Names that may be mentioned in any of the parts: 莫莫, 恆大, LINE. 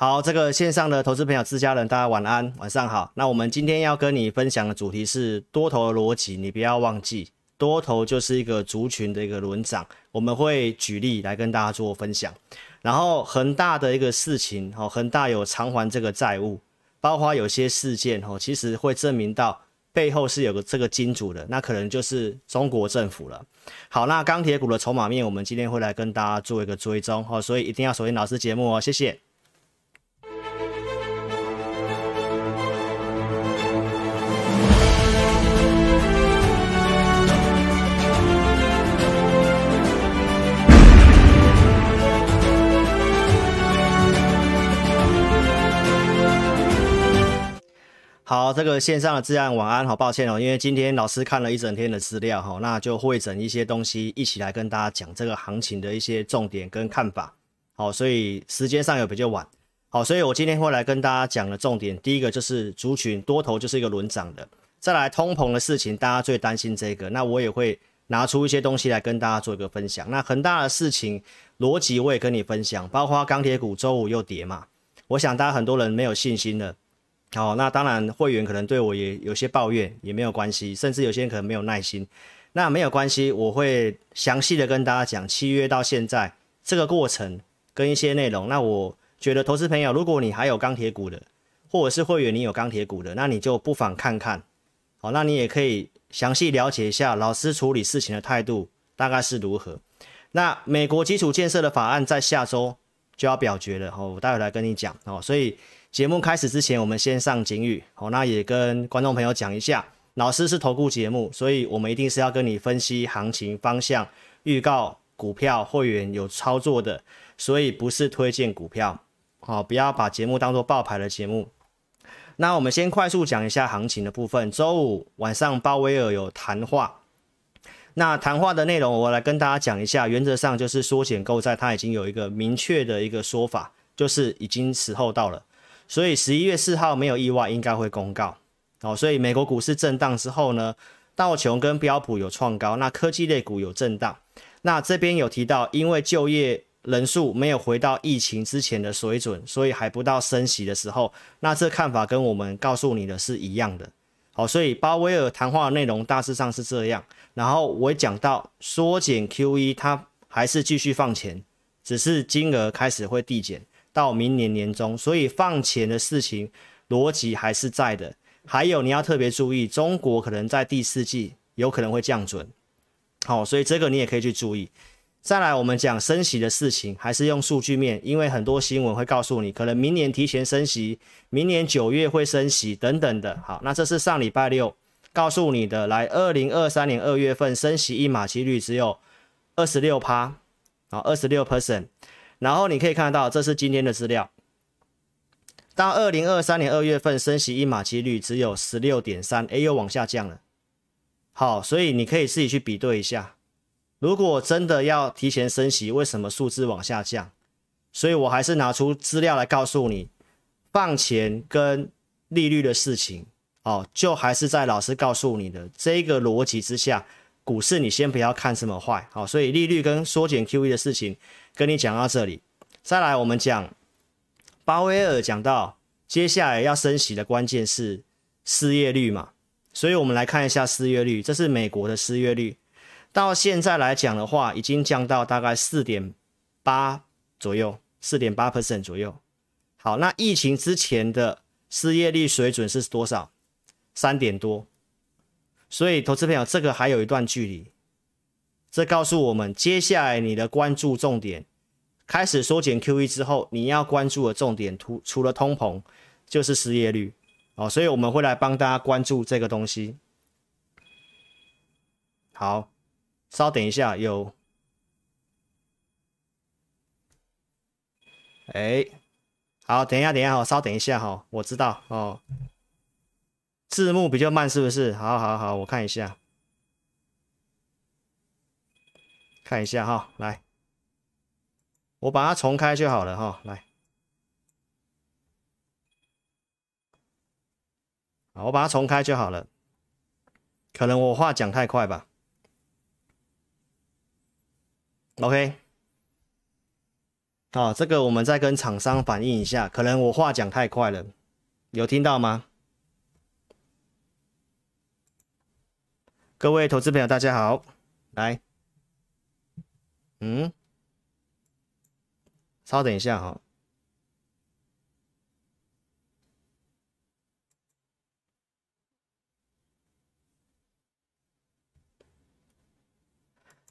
好，这个线上的投资朋友、自家人，大家晚安，晚上好。那我们今天要跟你分享的主题是多头的逻辑，你不要忘记，多头就是一个族群的一个轮涨，我们会举例来跟大家做分享。然后恒大的一个事情，恒大有偿还这个债务，包括有些事件，其实会证明到背后是有个这个金主的，那可能就是中国政府了。好，那钢铁股的筹码面，我们今天会来跟大家做一个追踪，所以一定要锁定老师节目哦，谢谢。好，这个线上的自然晚安，好抱歉哦，因为今天老师看了一整天的资料哈，那就汇整一些东西一起来跟大家讲这个行情的一些重点跟看法。好，所以时间上有比较晚。好，所以我今天会来跟大家讲的重点，第一个就是族群多头就是一个轮涨的，再来通膨的事情，大家最担心这个，那我也会拿出一些东西来跟大家做一个分享。那恒大的事情逻辑我也跟你分享，包括钢铁股周五又跌嘛，我想大家很多人没有信心了。好，那当然会员可能对我也有些抱怨，也没有关系，甚至有些人可能没有耐心，那没有关系，我会详细的跟大家讲7月到现在这个过程跟一些内容。那我觉得投资朋友，如果你还有钢铁股的，或者是会员你有钢铁股的，那你就不妨看看。好，那你也可以详细了解一下老师处理事情的态度大概是如何。那美国基础建设的法案在下周就要表决了，我待会来跟你讲。所以节目开始之前，我们先上警语。好，那也跟观众朋友讲一下，老师是投顾节目，所以我们一定是要跟你分析行情方向，预告股票会员有操作的，所以不是推荐股票。好，不要把节目当作爆牌的节目。那我们先快速讲一下行情的部分。周五晚上鲍威尔有谈话，那谈话的内容我来跟大家讲一下。原则上就是缩减购债，它已经有一个明确的一个说法，就是已经时候到了。所以11月4号没有意外应该会公告。好，所以美国股市震荡之后呢，道琼跟标普有创高，那科技类股有震荡。那这边有提到，因为就业人数没有回到疫情之前的水准，所以还不到升息的时候，那这看法跟我们告诉你的是一样的。好，所以鲍威尔谈话的内容大致上是这样。然后我讲到缩减 QE， 它还是继续放钱，只是金额开始会递减到明年年中，所以放钱的事情逻辑还是在的。还有你要特别注意，中国可能在第4季有可能会降准，好，所以这个你也可以去注意。再来我们讲升息的事情，还是用数据面，因为很多新闻会告诉你可能明年提前升息，明年9月会升息等等的。好，那这是上礼拜六告诉你的。来，2023年2月份升息一码几率只有 26%， 26%。然后你可以看到，这是今天的资料，到2023年2月份升息一码几率只有 16.3%， 又往下降了。好，所以你可以自己去比对一下，如果真的要提前升息，为什么数字往下降？所以我还是拿出资料来告诉你，放钱跟利率的事情，就还是在老师告诉你的这个逻辑之下，股市你先不要看这么坏。好，所以利率跟缩减 QE 的事情跟你讲到这里。再来我们讲鲍威尔讲到接下来要升息的关键是失业率嘛，所以我们来看一下失业率。这是美国的失业率，到现在来讲的话已经降到大概 4.8 左右， 4.8% 左右。好，那疫情之前的失业率水准是多少？3点多。所以投资朋友，这个还有一段距离，这告诉我们接下来你的关注重点，开始缩减 QE 之后你要关注的重点除了通膨就是失业率。好，所以我们会来帮大家关注这个东西。好，稍等一下，有好，等一下，稍等一下哈，我知道哦。字幕比较慢是不是？好，我看一下，哈，来，我把它重开就好了哈，来，好，我把它重开就好了，可能我话讲太快吧。OK，好，这个我们再跟厂商反映一下，可能我话讲太快了，有听到吗？各位投资朋友，大家好，来，稍等一下哈。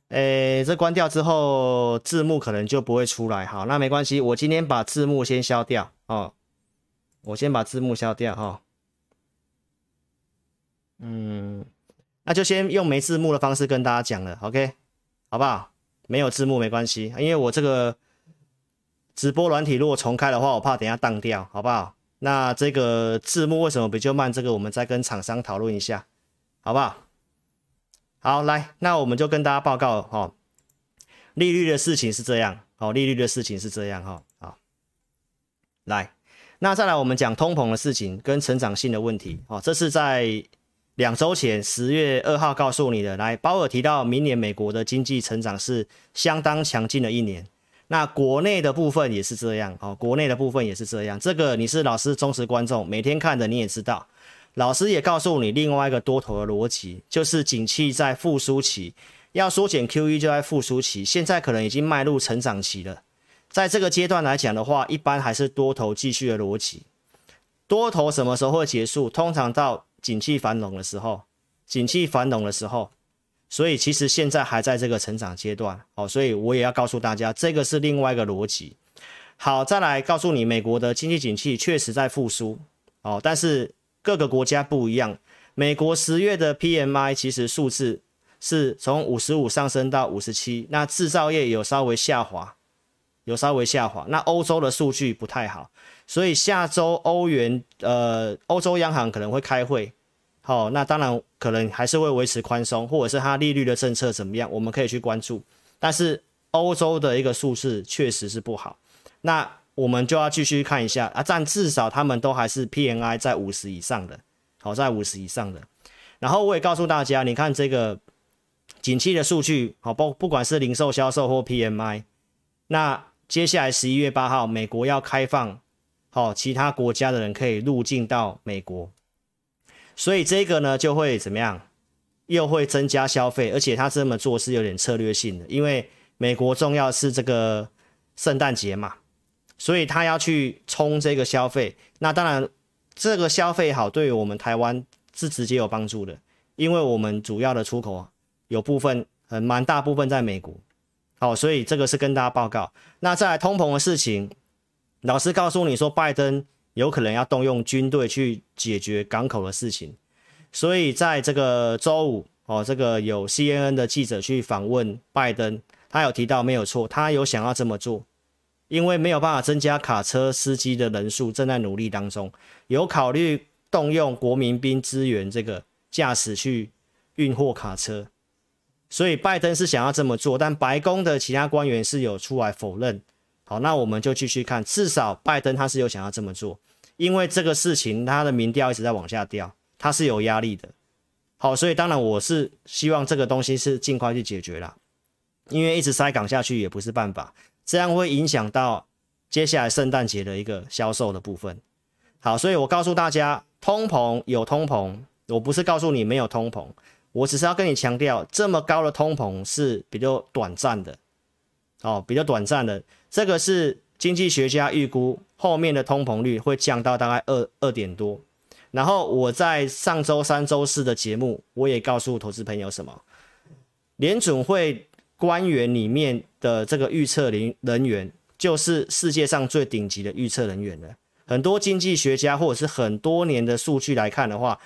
这关掉之后，字幕可能就不会出来。好，那没关系，我今天把字幕先消掉哦。我先把字幕消掉哈、哦。那就先用没字幕的方式跟大家讲了 ，OK， 好不好？没有字幕没关系，因为我这个直播软体如果重开的话，我怕等一下当掉，好不好？那这个字幕为什么比较慢？这个我们再跟厂商讨论一下，好不好？好，来，那我们就跟大家报告哦，利率的事情是这样哦，利率的事情是这样哈，好，来，那再来我们讲通膨的事情跟成长性的问题哦，这是在2周前10月2号告诉你的。来，鲍尔提到明年美国的经济成长是相当强劲的一年，那国内的部分也是这样哦，国内的部分也是这样，这个你是老师忠实观众，每天看的你也知道。老师也告诉你另外一个多头的逻辑，就是景气在复苏期，要缩减 QE 就在复苏期，现在可能已经迈入成长期了。在这个阶段来讲的话，一般还是多头继续的逻辑。多头什么时候会结束？通常到景气繁荣的时候，景气繁荣的时候，所以其实现在还在这个成长阶段。好，所以我也要告诉大家，这个是另外一个逻辑。好，再来告诉你，美国的经济景气确实在复苏，哦，但是各个国家不一样，美国10月的 PMI 其实数字是从55上升到57，那制造业有稍微下滑，有稍微下滑。那欧洲的数据不太好，所以下周欧洲央行可能会开会，好、哦，那当然可能还是会维持宽松，或者是它利率的政策怎么样，我们可以去关注。但是欧洲的一个数字确实是不好，那我们就要继续看一下啊，但至少他们都还是 PMI 在50以上的，好，在50以上的。然后我也告诉大家，你看这个景气的数据，好，不管是零售销售或 PMI， 那接下来11月8号美国要开放，好，其他国家的人可以入境到美国，所以这个呢就会怎么样，又会增加消费，而且他这么做是有点策略性的，因为美国重要是这个圣诞节嘛。所以他要去冲这个消费，那当然这个消费好，对于我们台湾是直接有帮助的，因为我们主要的出口有部分蛮大部分在美国，好，所以这个是跟大家报告。那再来通膨的事情，老师告诉你说，拜登有可能要动用军队去解决港口的事情，所以在这个周五哦，这个有 CNN 的记者去访问拜登，他有提到没有错，他有想要这么做。因为没有办法增加卡车司机的人数，正在努力当中，有考虑动用国民兵支援这个驾驶去运货卡车，所以拜登是想要这么做，但白宫的其他官员是有出来否认。好，那我们就继续看，至少拜登他是有想要这么做，因为这个事情他的民调一直在往下掉，他是有压力的。好，所以当然我是希望这个东西是尽快去解决啦，因为一直塞港下去也不是办法。这样会影响到接下来圣诞节的一个销售的部分。好，所以我告诉大家，通膨有通膨，我不是告诉你没有通膨，我只是要跟你强调，这么高的通膨是比较短暂的，哦，比较短暂的。这个是经济学家预估后面的通膨率会降到大概2点多。然后我在上周三、周四的节目，我也告诉投资朋友什么，联准会官员里面的这个预测人员，就是世界上最顶级的预测人员了。很多经济学家或者是很多年的数据来看的话，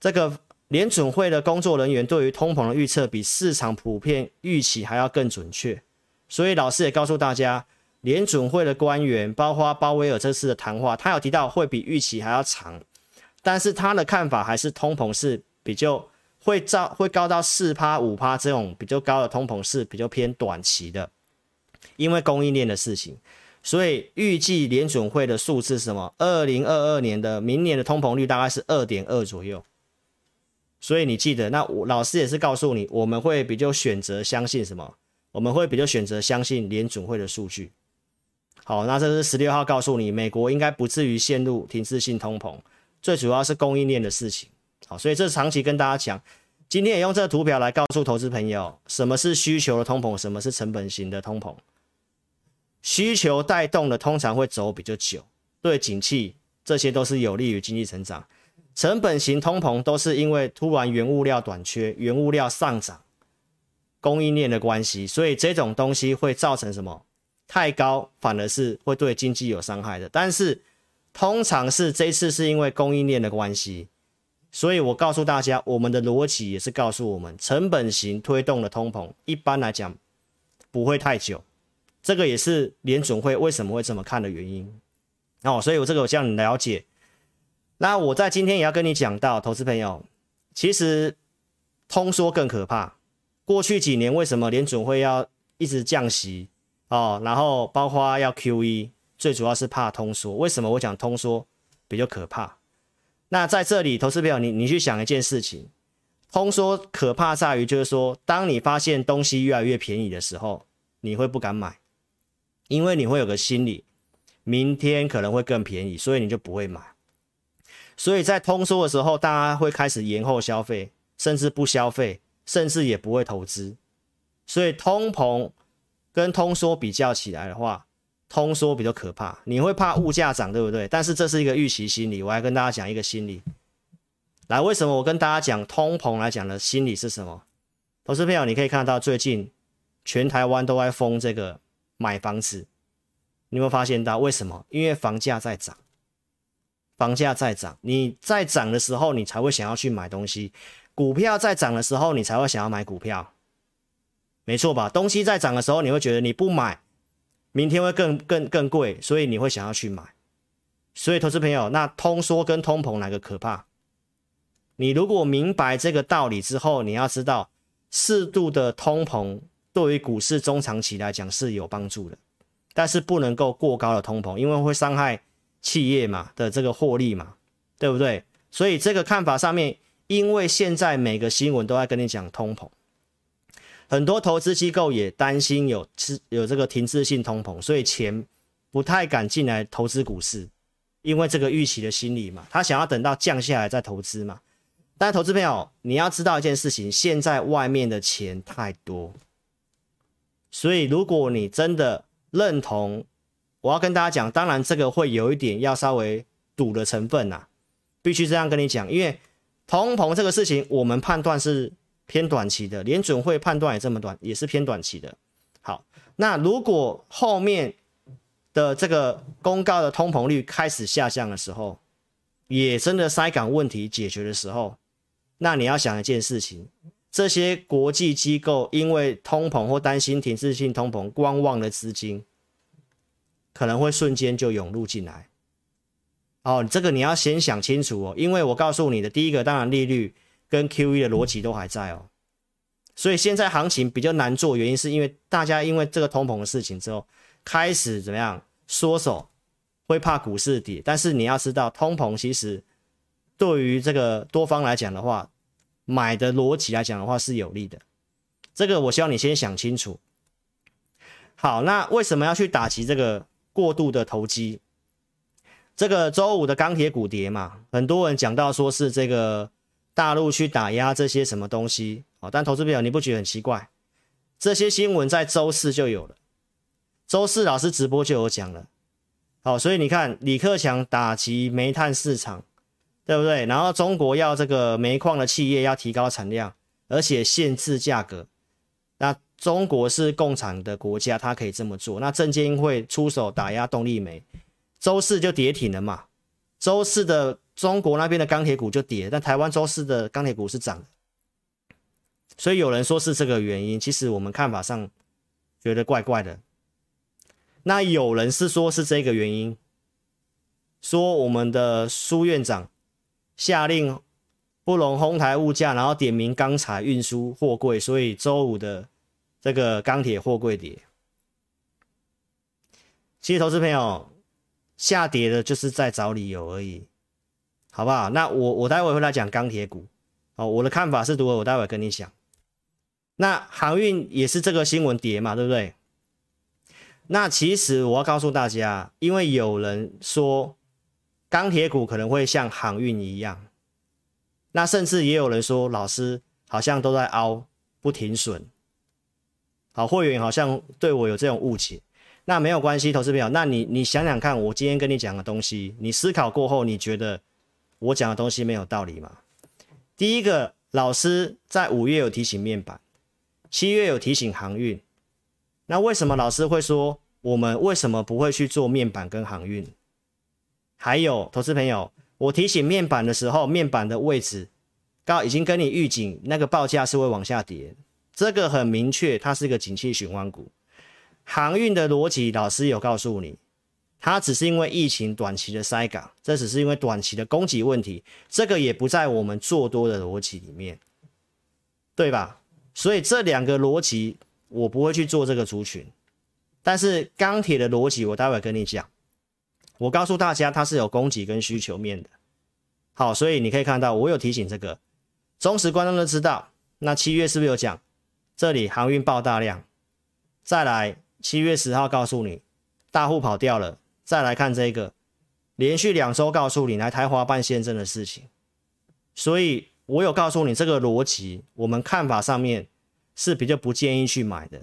这个联准会的工作人员对于通膨的预测比市场普遍预期还要更准确。所以老师也告诉大家，联准会的官员包括鲍威尔这次的谈话，他有提到会比预期还要长，但是他的看法还是通膨是比较会高到 4%、5% 这种比较高的通膨是比较偏短期的，因为供应链的事情，所以预计联准会的数字是什么？2022年的明年的通膨率大概是 2.2 左右。所以你记得，那我老师也是告诉你，我们会比较选择相信什么？我们会比较选择相信联准会的数据。好，那这是16号告诉你，美国应该不至于陷入停滞性通膨，最主要是供应链的事情。好，所以这长期跟大家讲，今天也用这个图表来告诉投资朋友，什么是需求的通膨，什么是成本型的通膨。需求带动的通常会走比较久，对景气这些都是有利于经济成长。成本型通膨都是因为突然原物料短缺、原物料上涨、供应链的关系，所以这种东西会造成什么？太高反而是会对经济有伤害的。但是通常是这一次是因为供应链的关系，所以我告诉大家，我们的逻辑也是告诉我们，成本型推动的通膨一般来讲不会太久，这个也是联准会为什么会这么看的原因。所以我这个我叫你了解。那我在今天也要跟你讲到，投资朋友，其实通缩更可怕。过去几年为什么联准会要一直降息然后包括要 QE， 最主要是怕通缩。为什么我讲通缩比较可怕？那在这里，投资朋友，你去想一件事情，通缩可怕在于就是说，当你发现东西越来越便宜的时候，你会不敢买，因为你会有个心理，明天可能会更便宜，所以你就不会买。所以在通缩的时候，大家会开始延后消费，甚至不消费，甚至也不会投资。所以通膨跟通缩比较起来的话，通缩比较可怕。你会怕物价涨，对不对？但是这是一个预期心理。我还跟大家讲一个心理来，为什么我跟大家讲通膨来讲的心理是什么？投资朋友，你可以看到最近全台湾都在疯这个买房子，你有没有发现到？为什么？因为房价在涨，房价在涨，你在涨的时候你才会想要去买东西，股票在涨的时候你才会想要买股票，没错吧？东西在涨的时候你会觉得你不买明天会更贵，所以你会想要去买。所以投资朋友，那通缩跟通膨哪个可怕？你如果明白这个道理之后，你要知道适度的通膨对于股市中长期来讲是有帮助的，但是不能够过高的通膨，因为会伤害企业嘛的这个获利嘛，对不对？所以这个看法上面，因为现在每个新闻都在跟你讲通膨，很多投资机构也担心有这个停滞性通膨，所以钱不太敢进来投资股市，因为这个预期的心理嘛，他想要等到降下来再投资嘛。但投资朋友，你要知道一件事情，现在外面的钱太多，所以如果你真的认同我要跟大家讲，当然这个会有一点要稍微赌的成分啊，必须这样跟你讲，因为通膨这个事情我们判断是偏短期的，联准会判断也这么短，也是偏短期的。好，那如果后面的这个公告的通膨率开始下降的时候，也真的塞港问题解决的时候，那你要想一件事情，这些国际机构因为通膨或担心停滞性通膨，观望的资金可能会瞬间就涌入进来。这个你要先想清楚哦，因为我告诉你的第一个，当然利率跟 QE 的逻辑都还在哦，所以现在行情比较难做，原因是因为大家因为这个通膨的事情之后开始怎么样缩手，会怕股市跌。但是你要知道，通膨其实对于这个多方来讲的话，买的逻辑来讲的话是有利的，这个我希望你先想清楚。好，那为什么要去打击这个过度的投机？这个周五的钢铁股跌嘛，很多人讲到说是这个大陆去打压这些什么东西，但投资朋友，你不觉得很奇怪？这些新闻在周四就有了，周四老师直播就有讲了。好，所以你看李克强打击煤炭市场，对不对？然后中国要这个煤矿的企业要提高产量，而且限制价格。那中国是共产的国家，它可以这么做。那证监会出手打压动力煤，周四就跌停了嘛。周四的中国那边的钢铁股就跌，但台湾周四的钢铁股是涨的。所以有人说是这个原因，其实我们看法上觉得怪怪的。那有人是说是这个原因，说我们的苏院长下令不容哄抬物价，然后点名钢材运输货柜，所以周五的这个钢铁货柜跌。其实投资朋友，下跌的就是在找理由而已，好不好？那我待会会来讲钢铁股我的看法是如何，我待会跟你讲。那航运也是这个新闻跌嘛，对不对？那其实我要告诉大家，因为有人说钢铁股可能会像航运一样，那甚至也有人说老师好像都在凹不停损，好，会员好像对我有这种误解。那没有关系，投资朋友，那你想想看，我今天跟你讲的东西，你思考过后，你觉得我讲的东西没有道理吗？第一个，老师在5月有提醒面板，7月有提醒航运，那为什么老师会说我们为什么不会去做面板跟航运？还有，投资朋友，我提醒面板的时候，面板的位置已经跟你预警，那个报价是会往下跌，这个很明确，它是一个景气循环股。航运的逻辑，老师有告诉你，它只是因为疫情短期的塞港，这只是因为短期的供给问题，这个也不在我们做多的逻辑里面，对吧？所以这两个逻辑我不会去做这个族群，但是钢铁的逻辑我待会跟你讲，我告诉大家它是有供给跟需求面的。好，所以你可以看到我有提醒这个，忠实观众都知道，那7月是不是有讲这里航运爆大量，再来7月10号告诉你大户跑掉了，再来看这个连续2周告诉你来台华办现证的事情，所以我有告诉你这个逻辑我们看法上面是比较不建议去买的，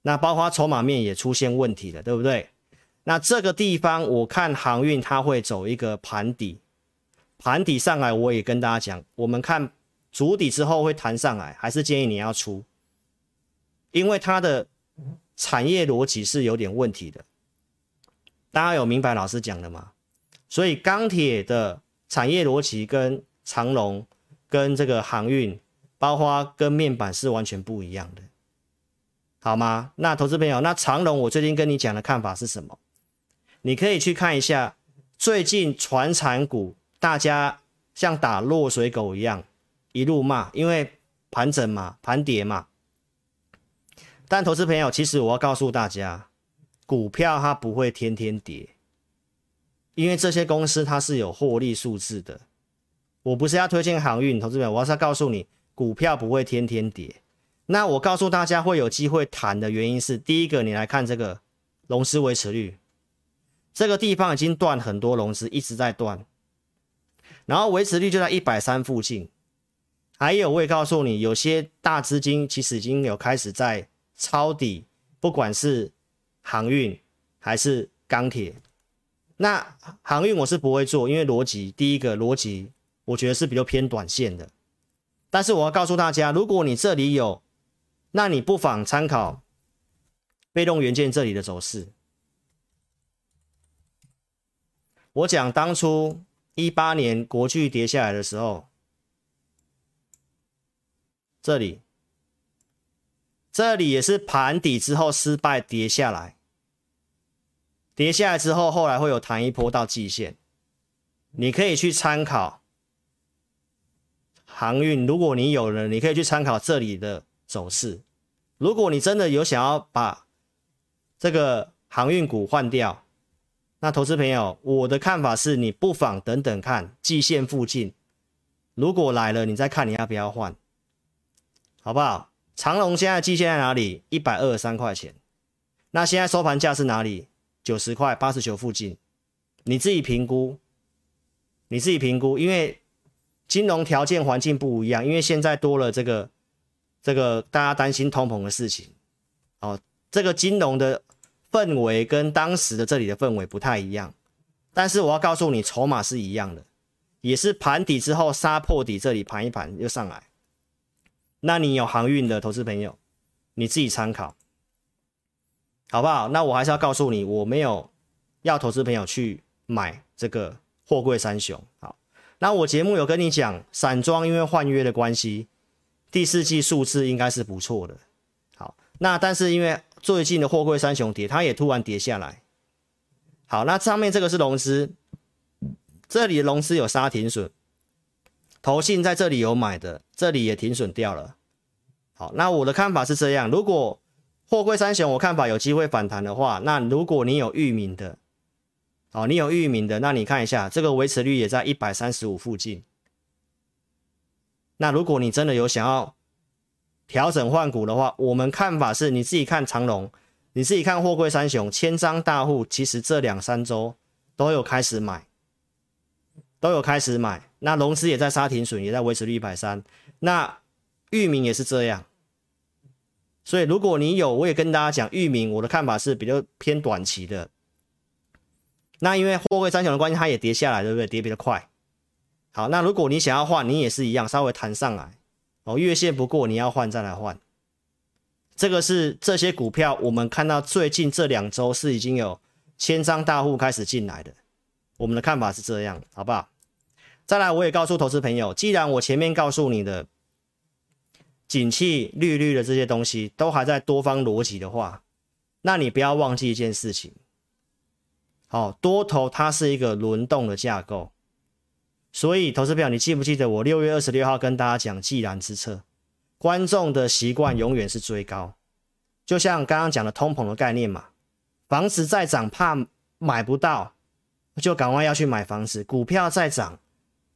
那包括筹码面也出现问题了，对不对？那这个地方我看航运它会走一个盘底，盘底上来我也跟大家讲，我们看主底之后会弹上来，还是建议你要出，因为它的产业逻辑是有点问题的，大家有明白老师讲的吗？所以钢铁的产业逻辑跟长荣跟这个航运包括跟面板是完全不一样的，好吗？那投资朋友，那长荣我最近跟你讲的看法是什么？你可以去看一下最近传产股大家像打落水狗一样一路骂，因为盘整嘛，盘跌嘛，但投资朋友，其实我要告诉大家，股票它不会天天跌，因为这些公司它是有获利数字的。我不是要推荐航运，投资朋友，我是要告诉你，股票不会天天跌。那我告诉大家会有机会谈的原因是，第一个，你来看这个融资维持率，这个地方已经断很多融资，一直在断，然后维持率就在130附近。还有我也告诉你，有些大资金其实已经有开始在抄底，不管是航运还是钢铁。那航运我是不会做，因为逻辑，第一个逻辑我觉得是比较偏短线的，但是我要告诉大家，如果你这里有，那你不妨参考被动元件这里的走势。我讲当初18年国巨跌下来的时候，这里也是盘底之后失败跌下来，跌下来之后，后来会有弹一波到季线，你可以去参考航运，如果你有了，你可以去参考这里的走势。如果你真的有想要把这个航运股换掉，那投资朋友，我的看法是你不妨等等看季线附近，如果来了，你再看你要不要换，好不好？长荣现在季线在哪里？123块钱。那现在收盘价是哪里？90块89附近。你自己评估，你自己评估，因为金融条件环境不一样，因为现在多了这个大家担心通膨的事情。哦，这个金融的氛围跟当时的这里的氛围不太一样。但是我要告诉你，筹码是一样的，也是盘底之后杀破底，这里盘一盘又上来。那你有航运的投资朋友，你自己参考，好不好？那我还是要告诉你，我没有要投资朋友去买这个货柜三雄。好，那我节目有跟你讲，散装因为换约的关系，第4季数字应该是不错的。好，那但是因为最近的货柜三雄跌，它也突然跌下来。好，那上面这个是融资，这里的融资有杀停损，投信在这里有买的，这里也停损掉了。好，那我的看法是这样，如果货柜三雄我看法有机会反弹的话，那如果你有裕民的，好，你有裕民的，那你看一下这个维持率也在135附近。那如果你真的有想要调整换股的话，我们看法是你自己看长荣，你自己看货柜三雄，千张大户其实这两三周都有开始买，那融资也在杀停损，也在维持率130，那裕民也是这样。所以如果你有，我也跟大家讲，裕民我的看法是比较偏短期的。那因为货柜三雄的关系，它也跌下来，对不对？跌比较快。好，那如果你想要换，你也是一样，稍微弹上来哦，月线不过你要换再来换。这个是这些股票，我们看到最近这两周是已经有千张大户开始进来的，我们的看法是这样，好不好？再来，我也告诉投资朋友，既然我前面告诉你的景气、利率的这些东西都还在多方逻辑的话，那你不要忘记一件事情，好，多头它是一个轮动的架构。所以投资朋友，你记不记得我6月26号跟大家讲既然之策？观众的习惯永远是追高，就像刚刚讲的通膨的概念嘛，房子再涨怕买不到，就赶快要去买房子；股票再涨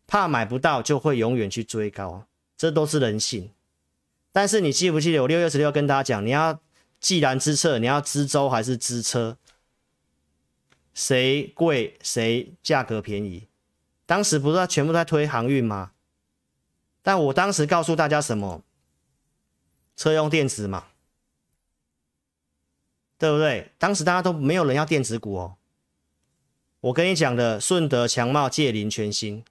怕买不到，就会永远去追高，这都是人性。但是你记不记得我6月26跟大家讲，你要既然之策，你要支舟还是支车？谁贵谁价格便宜？当时不是全部在推航运吗？但我当时告诉大家什么？车用电子嘛，对不对？当时大家都没有人要电子股哦。我跟你讲的顺德、强茂、界林、全新，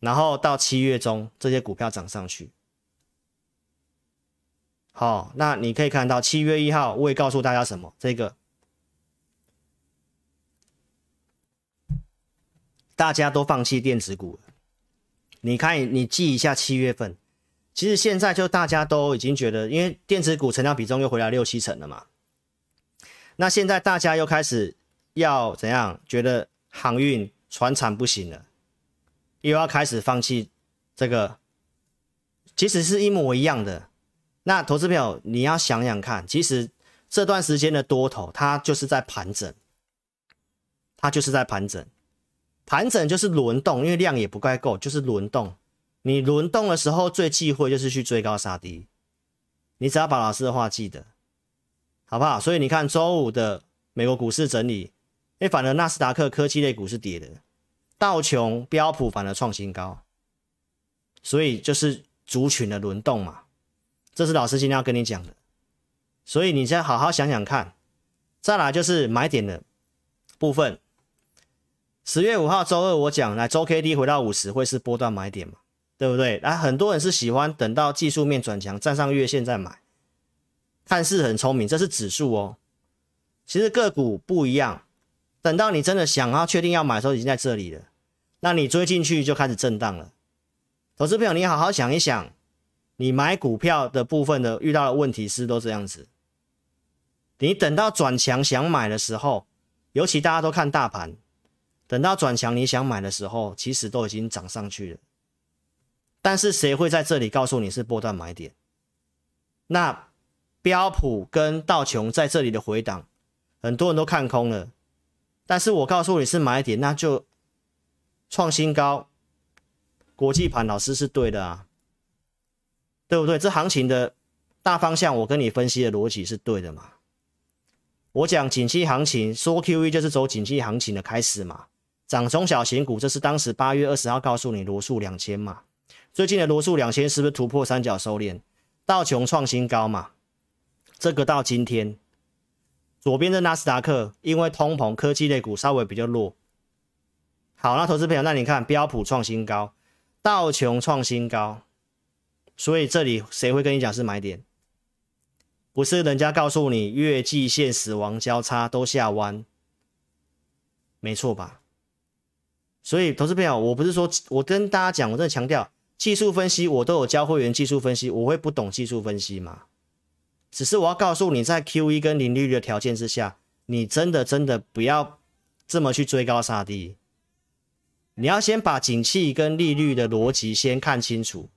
然后到7月中这些股票涨上去。好，那你可以看到7月1号我也告诉大家什么？这个大家都放弃电子股了，你看，你记一下7月份，其实现在就大家都已经觉得，因为电子股成交比重又回来6-7成了嘛，那现在大家又开始要怎样？觉得航运、船产不行了，又要开始放弃这个，其实是一模一样的。那投资朋友，你要想想看，其实这段时间的多头，它就是在盘整，盘整就是轮动，因为量也不该够，就是轮动。你轮动的时候最忌讳就是去追高杀低，你只要把老师的话记得，好不好？所以你看周五的美国股市整理，反而纳斯达克科技类股是跌的，道琼标普反而创新高，所以就是族群的轮动嘛，这是老师今天要跟你讲的。所以你再好好想想看。再来就是买点的部分，10月5号周二我讲来周 K D 回到50会是波段买点嘛，对不对？啊，很多人是喜欢等到技术面转强站上月线再买，看似很聪明，这是指数哦。其实个股不一样，等到你真的想要确定要买的时候已经在这里了，那你追进去就开始震荡了。投资朋友，你好好想一想，你买股票的部分的遇到的问题是都这样子，你等到转强想买的时候，尤其大家都看大盘，等到转强你想买的时候，其实都已经涨上去了。但是谁会在这里告诉你是波段买点？那标普跟道琼在这里的回档，很多人都看空了。但是我告诉你是买点，那就创新高，国际盘老师是对的啊，对不对？这行情的大方向，我跟你分析的逻辑是对的嘛。我讲景气行情，说 QE 就是走景气行情的开始嘛，涨中小型股，这是当时8月20号告诉你罗素2000嘛。最近的罗素2000是不是突破三角收敛？道琼创新高嘛，这个到今天，左边的纳斯达克因为通膨科技类股稍微比较弱。好，那投资朋友，那你看标普创新高，道琼创新高，所以这里谁会跟你讲是买点？不是人家告诉你月季线死亡交叉都下弯，没错吧？所以投资朋友，我不是说，我跟大家讲，我真的强调技术分析，我都有教会员技术分析，我会不懂技术分析吗？只是我要告诉你，在 QE 跟零利率的条件之下，你真的不要这么去追高杀低，你要先把景气跟利率的逻辑先看清楚。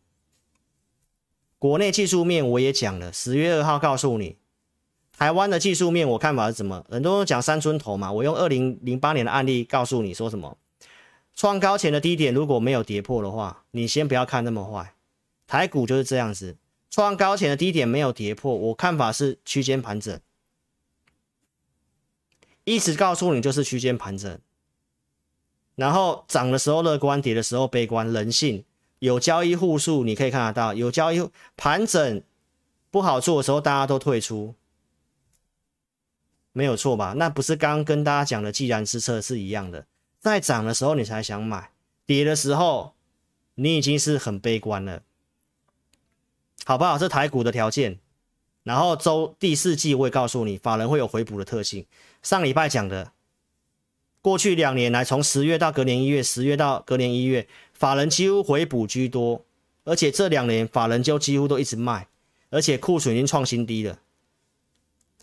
国内技术面我也讲了，10月2号告诉你台湾的技术面我看法是怎么，很多人讲三尊头嘛，我用2008年的案例告诉你说什么，创高前的低点如果没有跌破的话，你先不要看那么坏，台股就是这样子，创高前的低点没有跌破，我看法是区间盘整，一直告诉你就是区间盘整，然后涨的时候乐观，跌的时候悲观，人性。有交易户数你可以看得到，有交易户盘整不好做的时候大家都退出，没有错吧？那不是刚刚跟大家讲的既然之策是一样的，在涨的时候你才想买，跌的时候你已经是很悲观了，好不好？这台股的条件。然后第四季我也告诉你，法人会有回补的特性。上礼拜讲的，过去2年来，从10月到隔年1月，10月到隔年1月，法人几乎回补居多，而且这2年法人就几乎都一直卖，而且库存已经创新低了。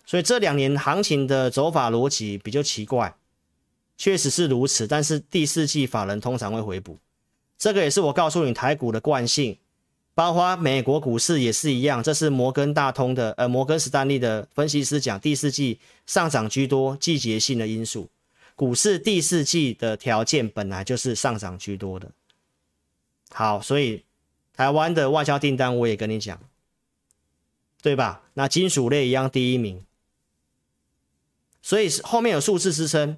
所以这2年行情的走法逻辑比较奇怪，确实是如此。但是第四季法人通常会回补，这个也是我告诉你台股的惯性。包括美国股市也是一样，这是摩根史丹利的分析师讲，第四季上涨居多，季节性的因素。股市第四季的条件本来就是上涨居多的。好，所以台湾的外销订单我也跟你讲，对吧？那金属类一样第一名，所以后面有数字支撑。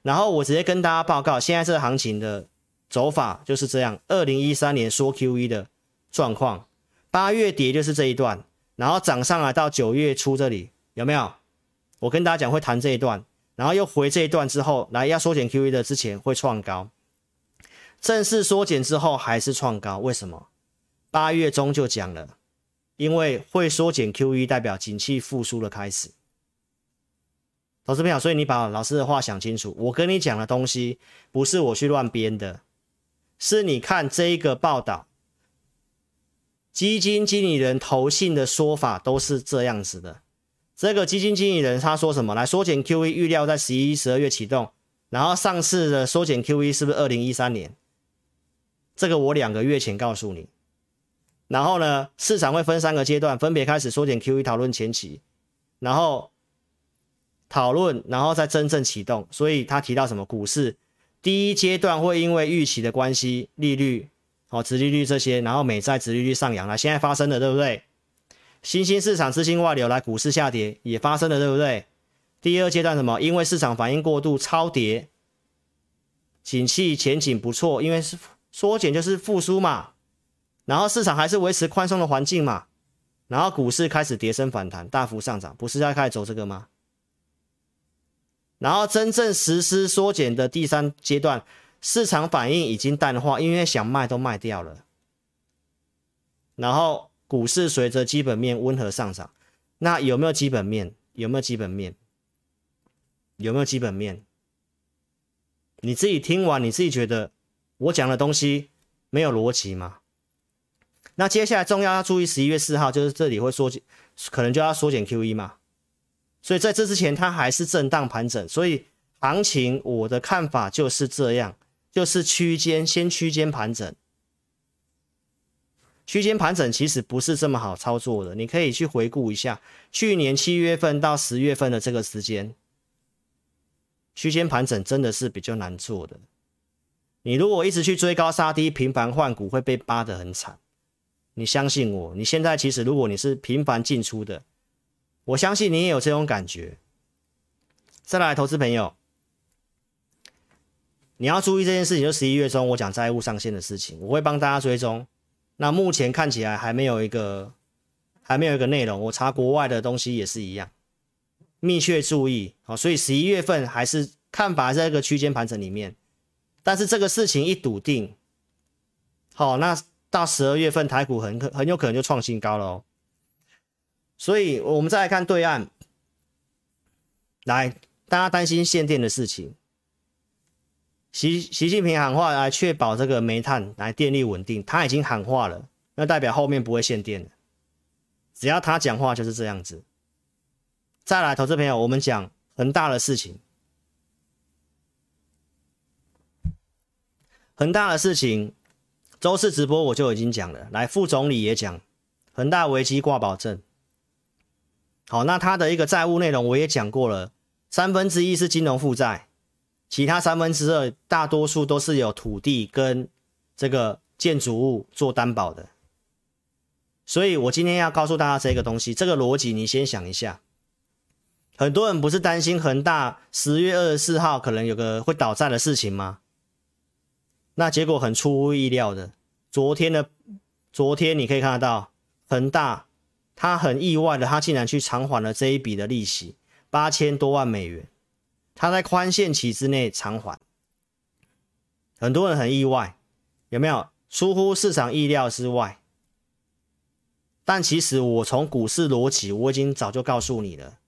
然后我直接跟大家报告，现在这个行情的走法就是这样。2013年缩 QE 的状况，8月底就是这一段，然后涨上来到9月初这里，有没有？我跟大家讲会谈这一段，然后又回这一段之后，来要缩减 QE 的之前会创高，正式缩减之后还是创高，为什么？8月中就讲了，因为会缩减 QE 代表景气复苏的开始。投资朋友，所以你把老师的话想清楚，我跟你讲的东西不是我去乱编的，是你看这一个报道。基金经理人投信的说法都是这样子的。这个基金经理人他说什么？来，缩减 QE 预料在11、12月启动，然后上次的缩减 QE 是不是2013年？这个我2个月前告诉你。然后呢，市场会分3个阶段，分别开始缩减 QE 讨论前期，然后讨论，然后再真正启动。所以他提到什么？股市第一阶段会因为预期的关系，利率殖利率这些，然后美债殖利率上扬了，现在发生了，对不对？新兴市场资金外流来，股市下跌也发生了，对不对？第二阶段什么？因为市场反应过度超跌，景气前景不错，因为缩减就是复苏嘛，然后市场还是维持宽松的环境嘛，然后股市开始跌升反弹，大幅上涨，不是在开始走这个吗？然后真正实施缩减的第三阶段，市场反应已经淡化，因为想卖都卖掉了。然后股市随着基本面温和上涨，那有没有基本面？有没有基本面？有没有基本面？你自己听完，你自己觉得我讲的东西没有逻辑吗？那接下来重要要注意11月4号，就是这里会缩减，可能就要缩减 QE 嘛。所以在这之前，它还是震荡盘整，所以行情我的看法就是这样。就是区间盘整，区间盘整其实不是这么好操作的。你可以去回顾一下去年7月份到10月份的这个时间，区间盘整真的是比较难做的。你如果一直去追高杀低，频繁换股会被扒得很惨。你相信我，你现在其实如果你是频繁进出的，我相信你也有这种感觉。再来，投资朋友。你要注意这件事情，就11月中我讲债务上限的事情，我会帮大家追踪。那目前看起来还没有一个内容，我查国外的东西也是一样，密切注意。好，所以11月份还是看法在这个区间盘整里面，但是这个事情一笃定，好，那到12月份台股很有可能就创新高了哦。所以我们再来看对岸，来，大家担心限电的事情。习近平喊话来确保这个煤炭来电力稳定，他已经喊话了，那代表后面不会限电了。只要他讲话就是这样子。再来，投资朋友，我们讲恒大的事情。恒大的事情，周四直播我就已经讲了，来，副总理也讲，恒大危机挂保证。好，那他的一个债务内容我也讲过了，1/3是金融负债。其他2/3大多数都是有土地跟这个建筑物做担保的，所以我今天要告诉大家这个东西，这个逻辑你先想一下。很多人不是担心恒大10月24号可能有个会倒债的事情吗？那结果很出乎意料的，昨天你可以看得到，恒大他很意外的，他竟然去偿还了这一笔的利息8000多万美元，他在宽限期之内偿还。很多人很意外，有没有？出乎市场意料之外。但其实我从股市逻辑，我已经早就告诉你了，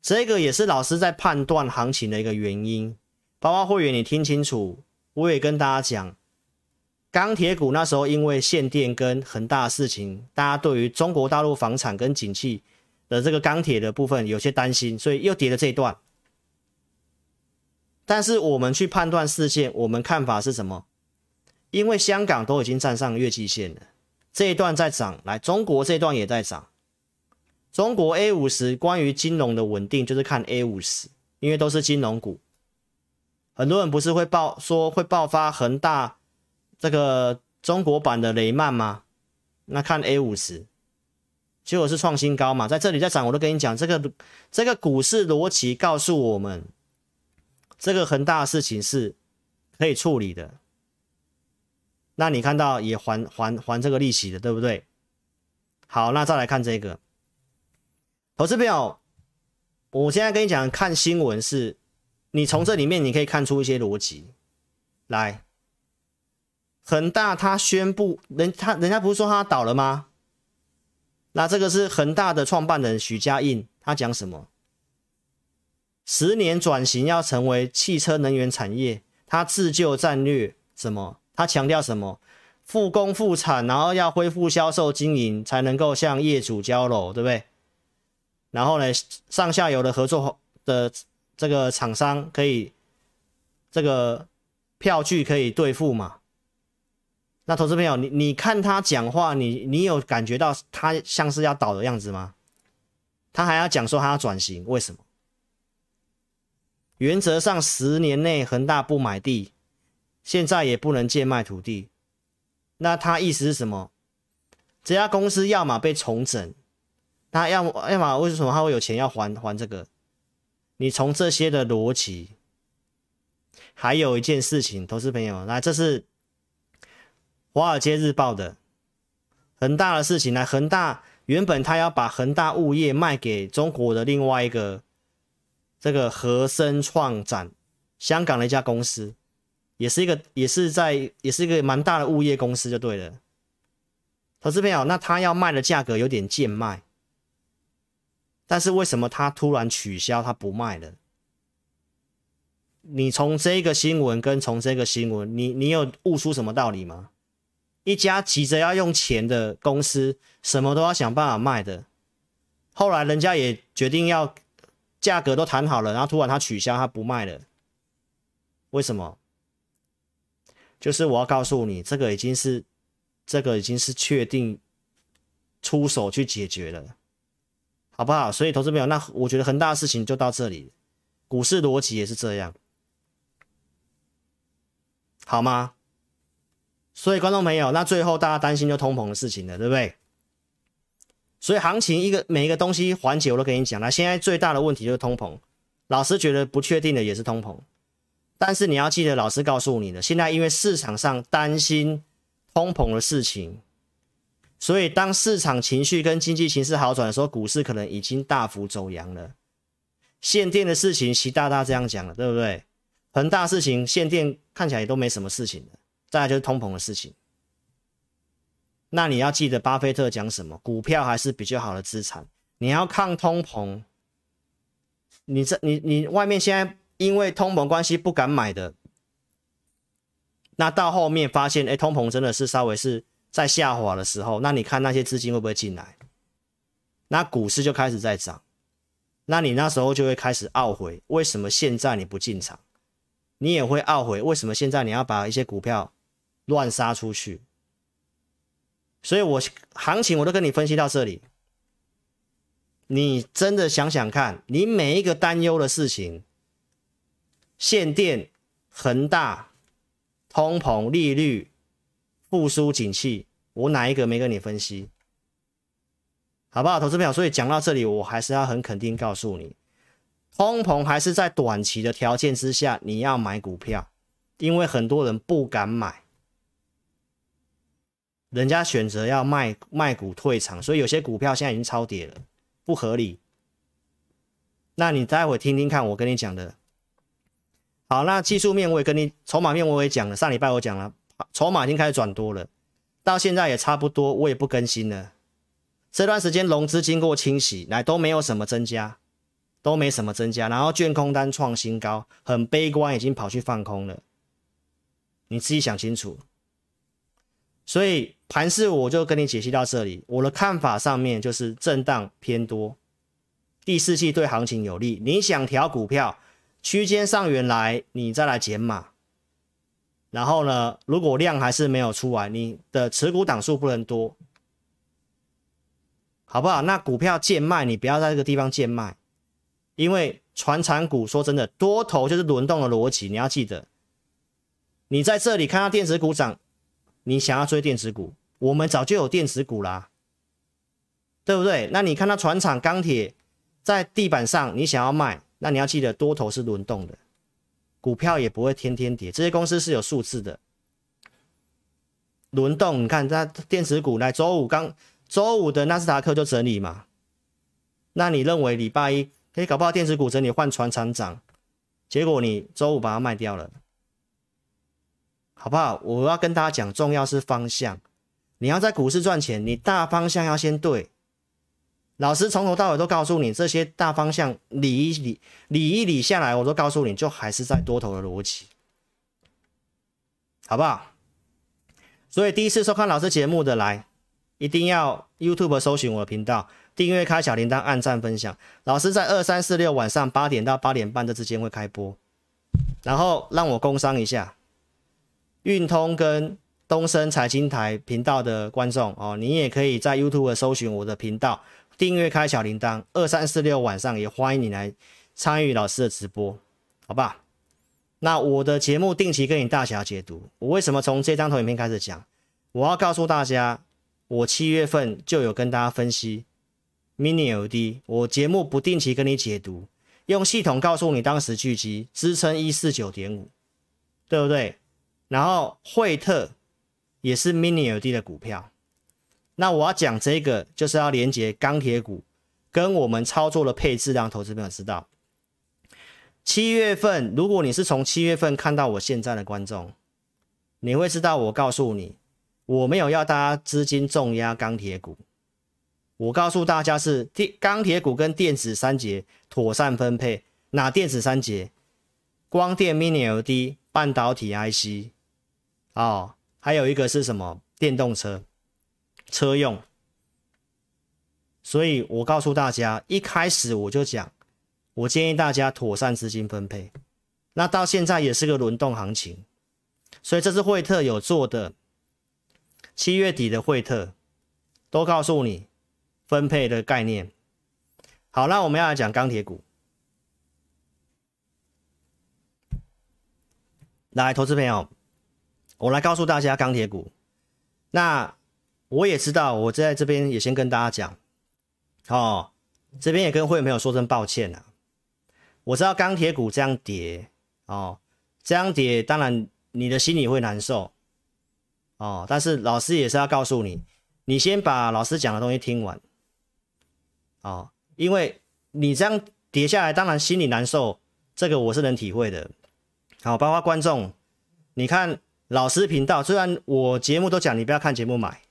这个也是老师在判断行情的一个原因。包括会员，你听清楚，我也跟大家讲，钢铁股那时候因为限电跟恒大的事情，大家对于中国大陆房产跟景气的这个钢铁的部分有些担心，所以又跌了这一段。但是我们去判断事件，我们看法是什么？因为香港都已经站上月季线了，这一段在涨，来中国这一段也在涨。中国 A50 关于金融的稳定就是看 A50， 因为都是金融股。很多人不是会爆发恒大这个中国版的雷曼吗？那看 A50， 结果是创新高嘛，在这里在涨。我都跟你讲，这个股市逻辑告诉我们，这个恒大的事情是可以处理的。那你看到也还这个利息的，对不对？好，那再来看这个投资表。我现在跟你讲，看新闻是你从这里面你可以看出一些逻辑来。恒大他宣布，人家不是说他倒了吗？那这个是恒大的创办人许家印，他讲什么？10年转型要成为汽车能源产业，他自救战略什么？他强调什么？复工复产，然后要恢复销售经营，才能够向业主交楼，对不对？然后呢，上下游的合作的这个厂商可以这个票据可以兑付嘛？那投资朋友，你看他讲话，你有感觉到他像是要倒的样子吗？他还要讲说他要转型，为什么？原则上10年内恒大不买地，现在也不能贱卖土地。那他意思是什么？这家公司要么被重整，那要么为什么他会有钱要还这个？你从这些的逻辑，还有一件事情，投资朋友，那这是《华尔街日报》的恒大的事情。来，恒大原本他要把恒大物业卖给中国的另外一个这个和生创展，香港的一家公司，也是一个蛮大的物业公司就对了。投资朋友，那他要卖的价格有点贱卖。但是为什么他突然取消，他不卖了？你从这个新闻跟从这个新闻，你有悟出什么道理吗？一家急着要用钱的公司，什么都要想办法卖的。后来人家也决定要价格都谈好了，然后突然他取消，他不卖了。为什么？就是我要告诉你，这个已经是确定出手去解决了。好不好？所以投资朋友，那我觉得恒大的事情就到这里，股市逻辑也是这样，好吗？所以观众朋友，那最后大家担心就通膨的事情了，对不对？所以行情每一个东西环节我都跟你讲了，现在最大的问题就是通膨。老师觉得不确定的也是通膨，但是你要记得老师告诉你的，现在因为市场上担心通膨的事情，所以当市场情绪跟经济形势好转的时候，股市可能已经大幅走阳了。限电的事情习大大这样讲了，对不对？恒大事情限电看起来也都没什么事情了。再来就是通膨的事情。那你要记得巴菲特讲什么，股票还是比较好的资产。你要抗通膨，你外面现在因为通膨关系不敢买的，那到后面发现通膨真的是稍微是在下滑的时候，那你看那些资金会不会进来？那股市就开始在涨，那你那时候就会开始懊悔，为什么现在你不进场？你也会懊悔，为什么现在你要把一些股票乱杀出去？所以行情我都跟你分析到这里，你真的想想看，你每一个担忧的事情，限电、恒大、通膨、利率、复苏景气，我哪一个没跟你分析？好不好，投资朋友？所以讲到这里，我还是要很肯定告诉你，通膨还是在短期的条件之下，你要买股票，因为很多人不敢买，人家选择要卖股退场，所以有些股票现在已经超跌了，不合理。那你待会听听看我跟你讲的。好，那技术面我也跟你，筹码面我也讲了，上礼拜我讲了，筹码已经开始转多了，到现在也差不多，我也不更新了。这段时间融资经过清洗，来都没有什么增加，都没什么增加，然后券空单创新高，很悲观，已经跑去放空了。你自己想清楚。所以盘势我就跟你解析到这里，我的看法上面就是震荡偏多，第四季对行情有利。你想调股票？区间上缘来，你再来减码，然后呢，如果量还是没有出来，你的持股档数不能多，好不好？那股票贱卖，你不要在这个地方贱卖，因为传产股说真的，多头就是轮动的逻辑，你要记得，你在这里看到电子股涨，你想要追电子股，我们早就有电子股啦，对不对？那你看到传产钢铁在地板上，你想要卖。那你要记得，多头是轮动的，股票也不会天天跌，这些公司是有数字的轮动。你看，它电子股来周五的纳斯达克就整理嘛，那你认为礼拜一可以搞不好电子股整理换传产涨，结果你周五把它卖掉了，好不好？我要跟大家讲，重要是方向，你要在股市赚钱，你大方向要先对。老师从头到尾都告诉你，这些大方向理一理下来，我都告诉你，就还是在多头的逻辑，好不好？所以第一次收看老师节目的来，一定要 YouTube 搜寻我的频道，订阅、开小铃铛、按赞、分享。老师在23、46晚上8点到8点半这之间会开播，然后让我工商一下，运通跟东森财经台频道的观众哦，你也可以在 YouTube 搜寻我的频道。订阅开小铃铛，23、46晚上也欢迎你来参与老师的直播，好不好？那我的节目定期跟你大小解读。我为什么从这张投影片开始讲？我要告诉大家，我7月份就有跟大家分析 Mini LED， 我节目不定期跟你解读，用系统告诉你当时聚集支撑 149.5， 对不对？然后惠特也是 Mini LED 的股票。那我要讲这个，就是要连接钢铁股跟我们操作的配置，让投资朋友知道。7月份，如果你是从7月份看到我现在的观众，你会知道我告诉你，我没有要大家资金重压钢铁股，我告诉大家是钢铁股跟电子三节妥善分配。哪电子三节？光电 Mini LED、 半导体 IC 哦，还有一个是什么？电动车用。所以我告诉大家，一开始我就讲，我建议大家妥善资金分配。那到现在也是个轮动行情，所以这是惠特有做的，7月底的惠特都告诉你分配的概念。好，那我们要来讲钢铁股。来，投资朋友，我来告诉大家钢铁股。那我也知道，我在这边也先跟大家讲，哦，这边也跟会员朋友说声抱歉啊。我知道钢铁股这样跌，哦，这样跌，当然你的心里会难受，哦，但是老师也是要告诉你，你先把老师讲的东西听完，哦，因为你这样跌下来，当然心里难受，这个我是能体会的。好，包括观众，你看老师频道，虽然我节目都讲你不要看节目买。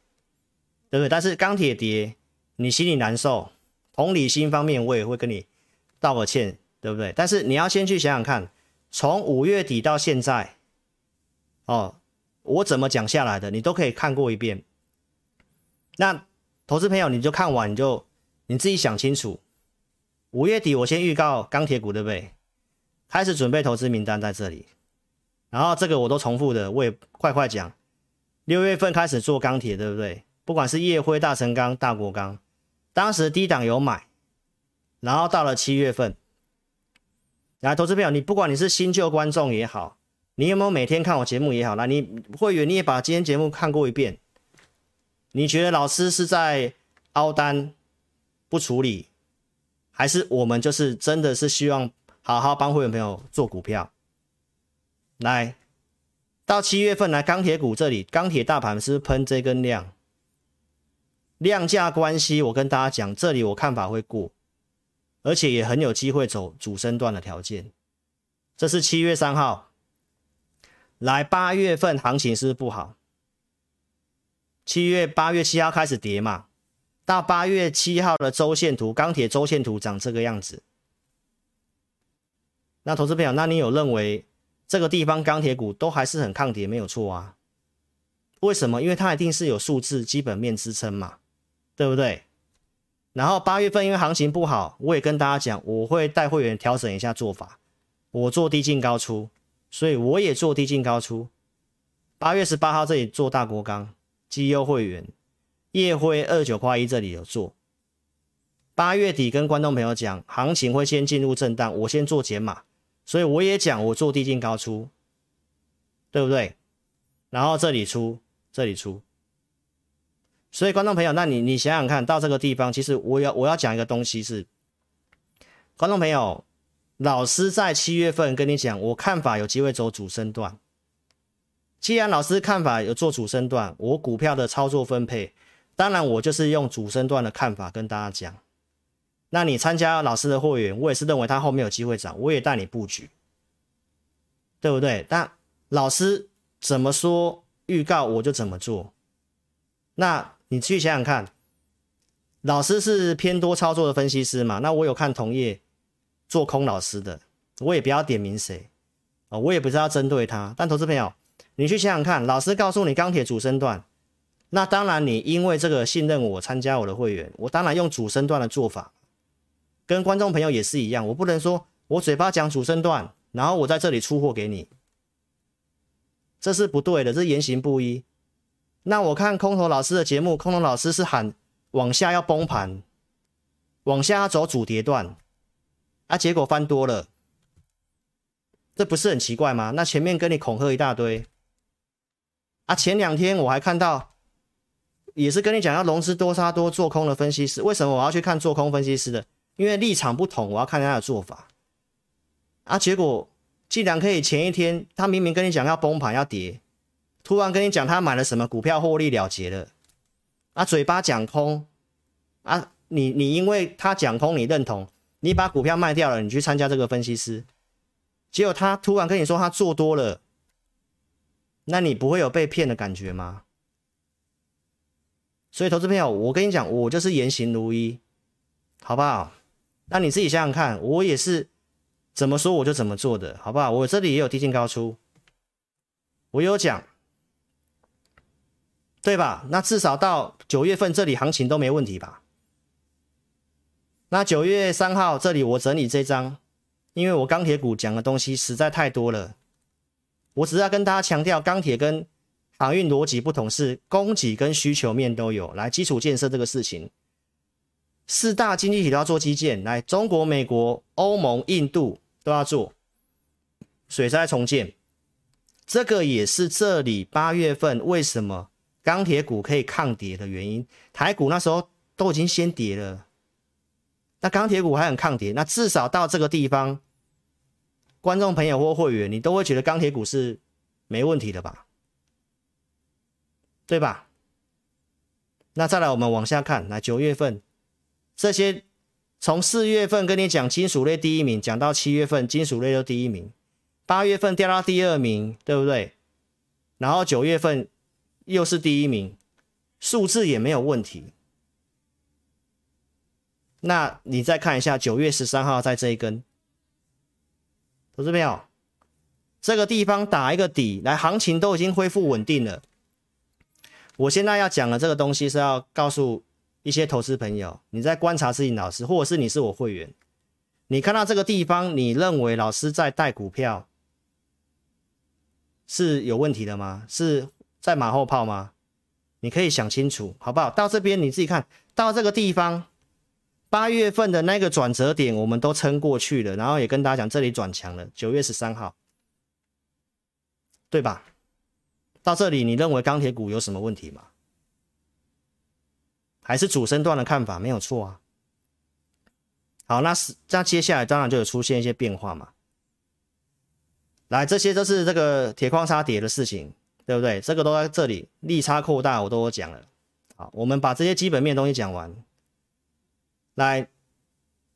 对不对？但是钢铁跌，你心里难受，同理心方面我也会跟你道个歉，对不对？但是你要先去想想看，从5月底到现在，哦，我怎么讲下来的，你都可以看过一遍。那投资朋友，你就看完，你自己想清楚。5月底我先预告钢铁股，对不对？开始准备投资名单在这里，然后这个我都重复的，我也快讲。6月份开始做钢铁，对不对？不管是业辉、大成钢、大国钢，当时低档有买，然后到了7月份，来，投资朋友，你不管你是新旧观众也好，你有没有每天看我节目也好，来，你会员你也把今天节目看过一遍，你觉得老师是在凹单不处理，还是我们就是真的是希望好好帮会员朋友做股票？来到7月份，来钢铁股这里，钢铁大盘是喷这根量，量价关系，我跟大家讲，这里我看法会过，而且也很有机会走主升段的条件。这是7月3号，来8月份行情是不好，8月7号开始跌嘛。到8月7号的周线图，钢铁周线图长这个样子。那投资朋友，那你有认为这个地方钢铁股都还是很抗跌，没有错啊？为什么？因为它一定是有数字基本面支撑嘛，对不对？然后8月份因为行情不好，我也跟大家讲，我会带会员调整一下做法，我做低进高出，所以我也做低进高出。8月18号这里做大国钢绩优会员。夜辉29块1这里有做，8月底跟观众朋友讲，行情会先进入震荡，我先做减码，所以我也讲我做低进高出，对不对？然后这里出，这里出，所以观众朋友，那你想想看，到这个地方，其实我要讲一个东西是，观众朋友，老师在7月份跟你讲，我看法有机会走主升段。既然老师看法有做主升段，我股票的操作分配。当然，我就是用主升段的看法跟大家讲。那你参加老师的会员，我也是认为他后面有机会涨，我也带你布局，对不对？但老师怎么说预告，我就怎么做。那你去想想看，老师是偏多操作的分析师嘛？那我有看同业做空老师的，我也不要点名谁，我也不是要针对他。但投资朋友，你去想想看，老师告诉你钢铁主升段。那当然，你因为这个信任我，参加我的会员，我当然用主升段的做法，跟观众朋友也是一样。我不能说我嘴巴讲主升段，然后我在这里出货给你，这是不对的，这是言行不一。那我看空头老师的节目，空头老师是喊往下要崩盘，往下要走主跌段，啊，结果翻多了，这不是很奇怪吗？那前面跟你恐吓一大堆，啊，前2天我还看到。也是跟你讲要融资多杀多做空的分析师，为什么我要去看做空分析师的？因为立场不同，我要看他的做法。啊，结果既然可以前1天他明明跟你讲要崩盘要跌，突然跟你讲他买了什么股票获利了结了，啊，嘴巴讲空，啊，你因为他讲空你认同，你把股票卖掉了，你去参加这个分析师，结果他突然跟你说他做多了，那你不会有被骗的感觉吗？所以，投资朋友，我跟你讲，我就是言行如一，好不好？那你自己想想看，我也是怎么说我就怎么做的，好不好？我这里也有低进高出，我有讲，对吧？那至少到9月份这里行情都没问题吧？那9月3号这里我整理这张，因为我钢铁股讲的东西实在太多了，我只是要跟大家强调钢铁跟。航运逻辑不同，是供给跟需求面都有。来，基础建设这个事情，4大经济体都要做基建，来，中国、美国、欧盟、印度都要做水灾重建，这个也是这里8月份为什么钢铁股可以抗跌的原因。台股那时候都已经先跌了，那钢铁股还很抗跌，那至少到这个地方，观众朋友或会员，你都会觉得钢铁股是没问题的吧？对吧？那再来，我们往下看，来9月份，这些从4月份跟你讲金属类第一名，讲到7月份金属类都第一名，8月份掉到第2名，对不对？然后9月份又是第1名，数字也没有问题。那你再看一下9月13号在这一根，投资朋友，这个地方打一个底，来，行情都已经恢复稳定了。我现在要讲的这个东西是要告诉一些投资朋友，你在观察自己老师，或者是你是我会员，你看到这个地方，你认为老师在带股票是有问题的吗？是在马后炮吗？你可以想清楚，好不好？到这边你自己看，到这个地方8月份的那个转折点我们都撑过去了，然后也跟大家讲这里转强了，9月13号，对吧？到这里，你认为钢铁股有什么问题吗？还是主升段的看法没有错啊？好，那接下来当然就有出现一些变化嘛。来，这些都是这个铁矿砂跌的事情，对不对？这个都在这里，利差扩大我都有讲了。好，我们把这些基本面的东西讲完。来，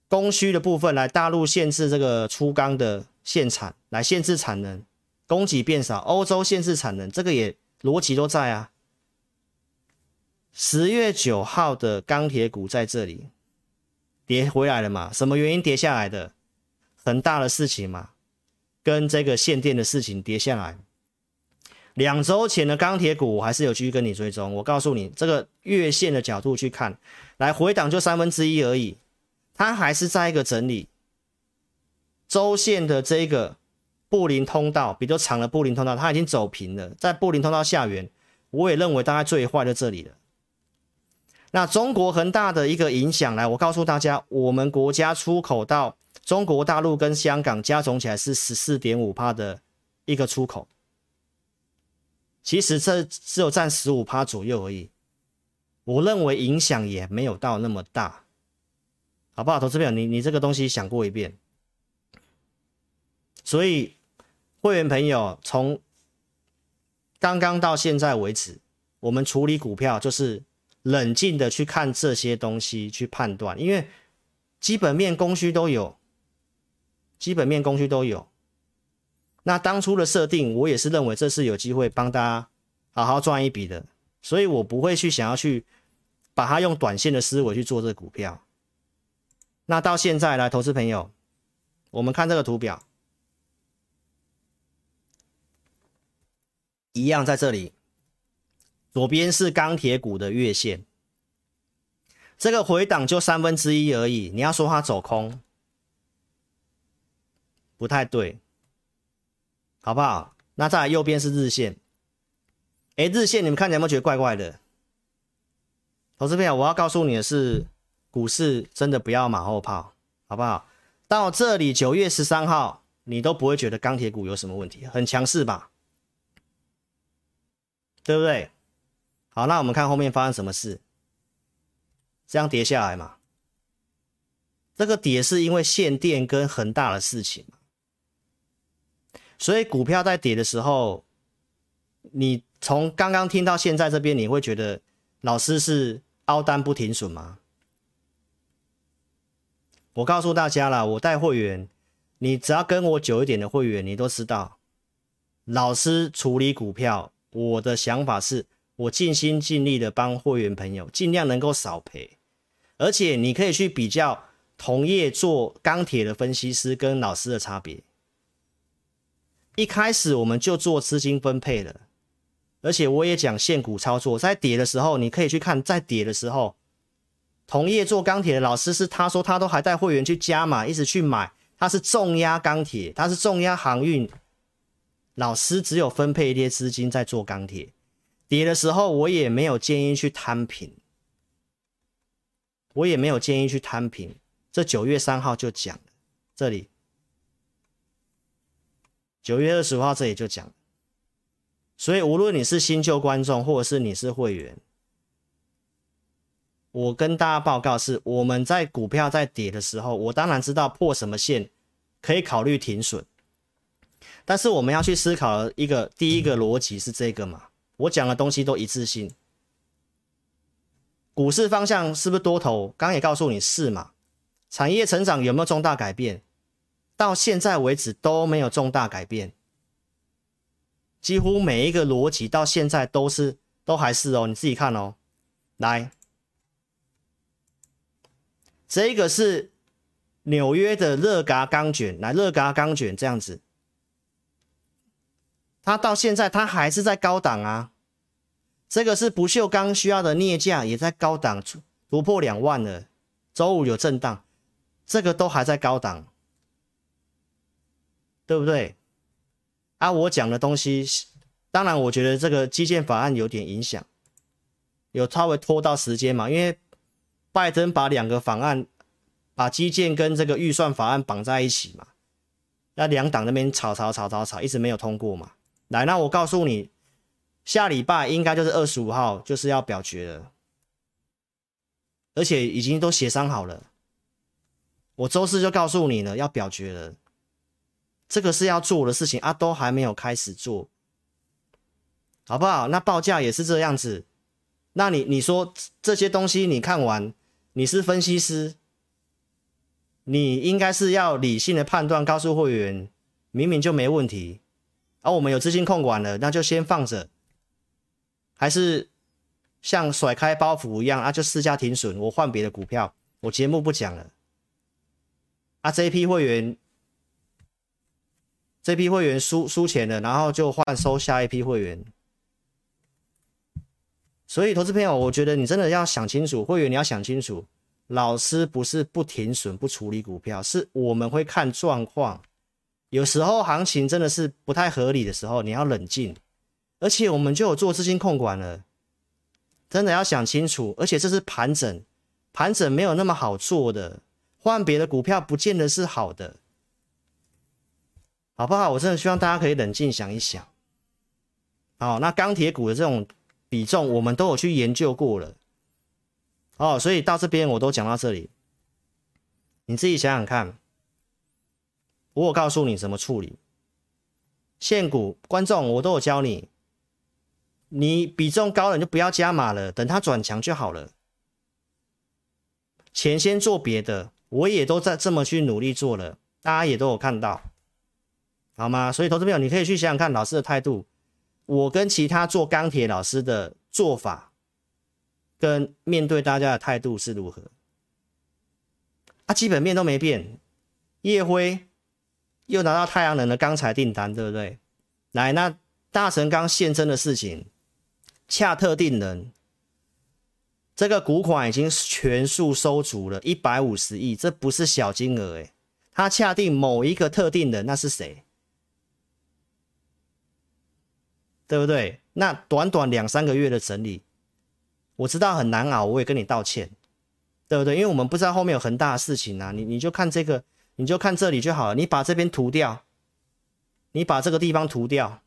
供需的部分，来大陆限制这个粗钢的限产，来限制产能，供给变少，欧洲限制产能，这个也逻辑都在啊。10月9号的钢铁股在这里跌回来了嘛？什么原因跌下来的？很大的事情嘛，跟这个限电的事情跌下来。2周前的钢铁股我还是有继续跟你追踪，我告诉你，这个月线的角度去看，来回档就1/3而已，它还是在一个整理。周线的这个布林通道，比较长的布林通道，它已经走平了，在布林通道下缘，我也认为大概最坏在这里了。那中国恒大的一个影响，来，我告诉大家，我们国家出口到中国大陆跟香港加总起来是 14.5% 的一个出口，其实这只有占 15% 左右而已，我认为影响也没有到那么大，好不好？投资朋友，你这个东西想过一遍。所以会员朋友，从刚刚到现在为止，我们处理股票就是冷静的去看这些东西去判断，因为基本面供需都有，基本面供需都有。那当初的设定，我也是认为这是有机会帮大家好好赚一笔的，所以我不会去想要去把它用短线的思维去做这股票。那到现在来，投资朋友，我们看这个图表，一样在这里。左边是钢铁股的月线，这个回档就1/3而已，你要说它走空不太对，好不好？那再来右边是日线，日线你们看起来有没有觉得怪怪的？投资朋友，我要告诉你的是，股市真的不要马后炮，好不好？到这里9月13号你都不会觉得钢铁股有什么问题，很强势吧，对不对？好，那我们看后面发生什么事，这样跌下来嘛，这个跌是因为限电跟恒大的事情，所以股票在跌的时候，你从刚刚听到现在这边，你会觉得老师是凹单不停损吗？我告诉大家啦，我带会员，你只要跟我久一点的会员，你都知道，老师处理股票，我的想法是我尽心尽力的帮会员朋友尽量能够少赔，而且你可以去比较同业做钢铁的分析师跟老师的差别。一开始我们就做资金分配了，而且我也讲现股操作，在跌的时候你可以去看，在跌的时候同业做钢铁的老师，是他说他都还带会员去加码，一直去买，他是重压钢铁，他是重压航运，老师只有分配一些资金在做钢铁。跌的时候我也没有建议去摊平，我也没有建议去摊平，这9月3号就讲了，这里9月25号这里就讲了。所以无论你是新旧观众或者是你是会员，我跟大家报告是，我们在股票在跌的时候，我当然知道破什么线可以考虑停损，但是我们要去思考的一个第一个逻辑是这个嘛，我讲的东西都一致性，股市方向是不是多头？刚也告诉你是嘛，产业成长有没有重大改变？到现在为止都没有重大改变，几乎每一个逻辑到现在都还是哦，你自己看哦。来，这个是纽约的热轧钢卷，来，热轧钢卷这样子。它到现在它还是在高档啊，这个是不锈钢需要的镍价也在高档，突破2万了，周五有震荡，这个都还在高档，对不对？啊，我讲的东西，当然我觉得这个基建法案有点影响，有稍微拖到时间嘛，因为拜登把两个法案，把基建跟这个预算法案绑在一起嘛，那两党那边吵，一直没有通过嘛。来，那我告诉你，下礼拜应该就是25号就是要表决了，而且已经都协商好了，我周四就告诉你了，要表决了，这个是要做的事情啊，都还没有开始做，好不好？那报价也是这样子。那你说这些东西你看完，你是分析师，你应该是要理性的判断，告诉会员明明就没问题，而我们有资金控管了，那就先放着，还是像甩开包袱一样啊，就市价停损，我换别的股票，我节目不讲了。啊，这一批会员，输钱了，然后就换收下一批会员。所以，投资朋友，我觉得你真的要想清楚，会员你要想清楚，老师不是不停损、不处理股票，是我们会看状况。有时候行情真的是不太合理的时候，你要冷静，而且我们就有做资金控管了，真的要想清楚。而且这是盘整，盘整没有那么好做的，换别的股票不见得是好的，好不好？我真的希望大家可以冷静想一想。好，那钢铁股的这种比重我们都有去研究过了哦，所以到这边我都讲到这里，你自己想想看，我有告诉你怎么处理现股，观众我都有教你，你比重高了你就不要加码了，等它转强就好了，钱先做别的，我也都在这么去努力做了，大家也都有看到，好吗？所以投资朋友你可以去想想看老师的态度，我跟其他做钢铁老师的做法跟面对大家的态度是如何啊？基本面都没变，燁辉又拿到太阳能的钢材订单，对不对？来，那大成钢现增的事情，恰特定人这个股款已经全数收足了150亿，这不是小金额诶，他恰定某一个特定人，那是谁？对不对？那短短2、3个月的整理，我知道很难熬，我也跟你道歉，对不对？因为我们不知道后面有很大的事情啊，你就看这个，你就看这里就好了，你把这边涂掉，你把这个地方涂掉，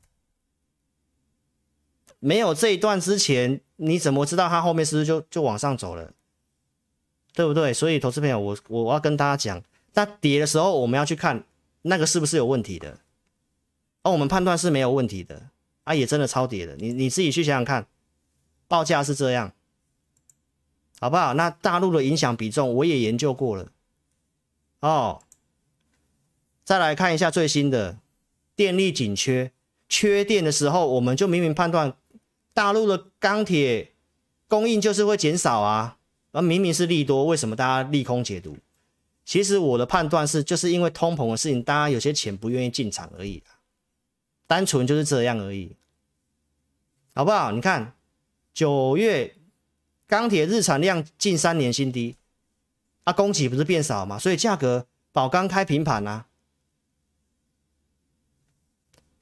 没有这一段之前，你怎么知道它后面是不是就往上走了？对不对？所以投资朋友，我要跟大家讲，那跌的时候我们要去看那个是不是有问题的，而我们判断是没有问题的。啊，也真的超跌了，你自己去想想看，报价是这样，好不好？那大陆的影响比重我也研究过了哦。再来看一下最新的电力紧缺，缺电的时候我们就明明判断大陆的钢铁供应就是会减少啊，而明明是利多，为什么大家利空解读？其实我的判断是，就是因为通膨的事情，大家有些钱不愿意进场而已啊，单纯就是这样而已，好不好？你看9月钢铁日产量近3年新低啊，供给不是变少嘛，所以价格宝钢开平盘啊，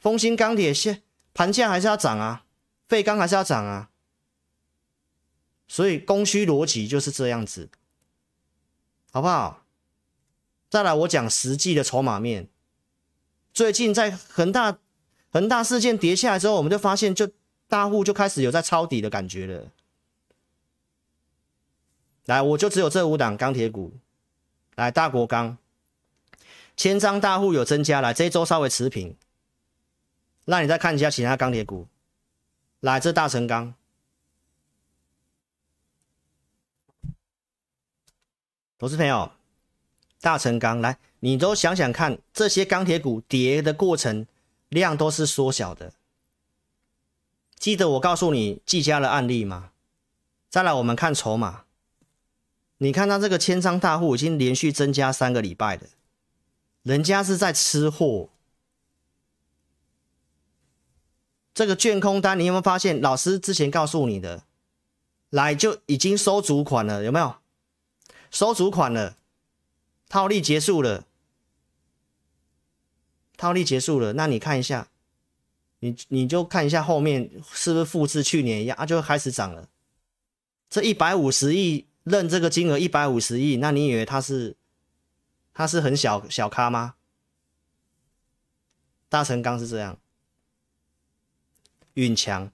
丰兴钢铁盘价还是要涨啊，废钢还是要涨啊，所以供需逻辑就是这样子，好不好？再来我讲实际的筹码面，最近在恒大事件跌下来之后，我们就发现，就大户就开始有在抄底的感觉了。来，我就只有这5档钢铁股，来大国钢，1000张大户有增加，来这一周稍微持平。那你再看一下其他钢铁股，来这大成钢，投资朋友，大成钢，来你都想想看，这些钢铁股跌的过程。量都是缩小的，记得我告诉你技嘉的案例吗？再来我们看筹码，你看到这个1000张大户已经连续增加3个礼拜了，人家是在吃货。这个券空单你有没有发现，老师之前告诉你的，来就已经收足款了，有没有？收足款了，套利结束了。套利结束了，那你看一下，你就看一下后面是不是复制去年一样啊，就开始涨了。这150亿认这个金额150亿，那你以为它是很小咖吗？大成钢是这样，运强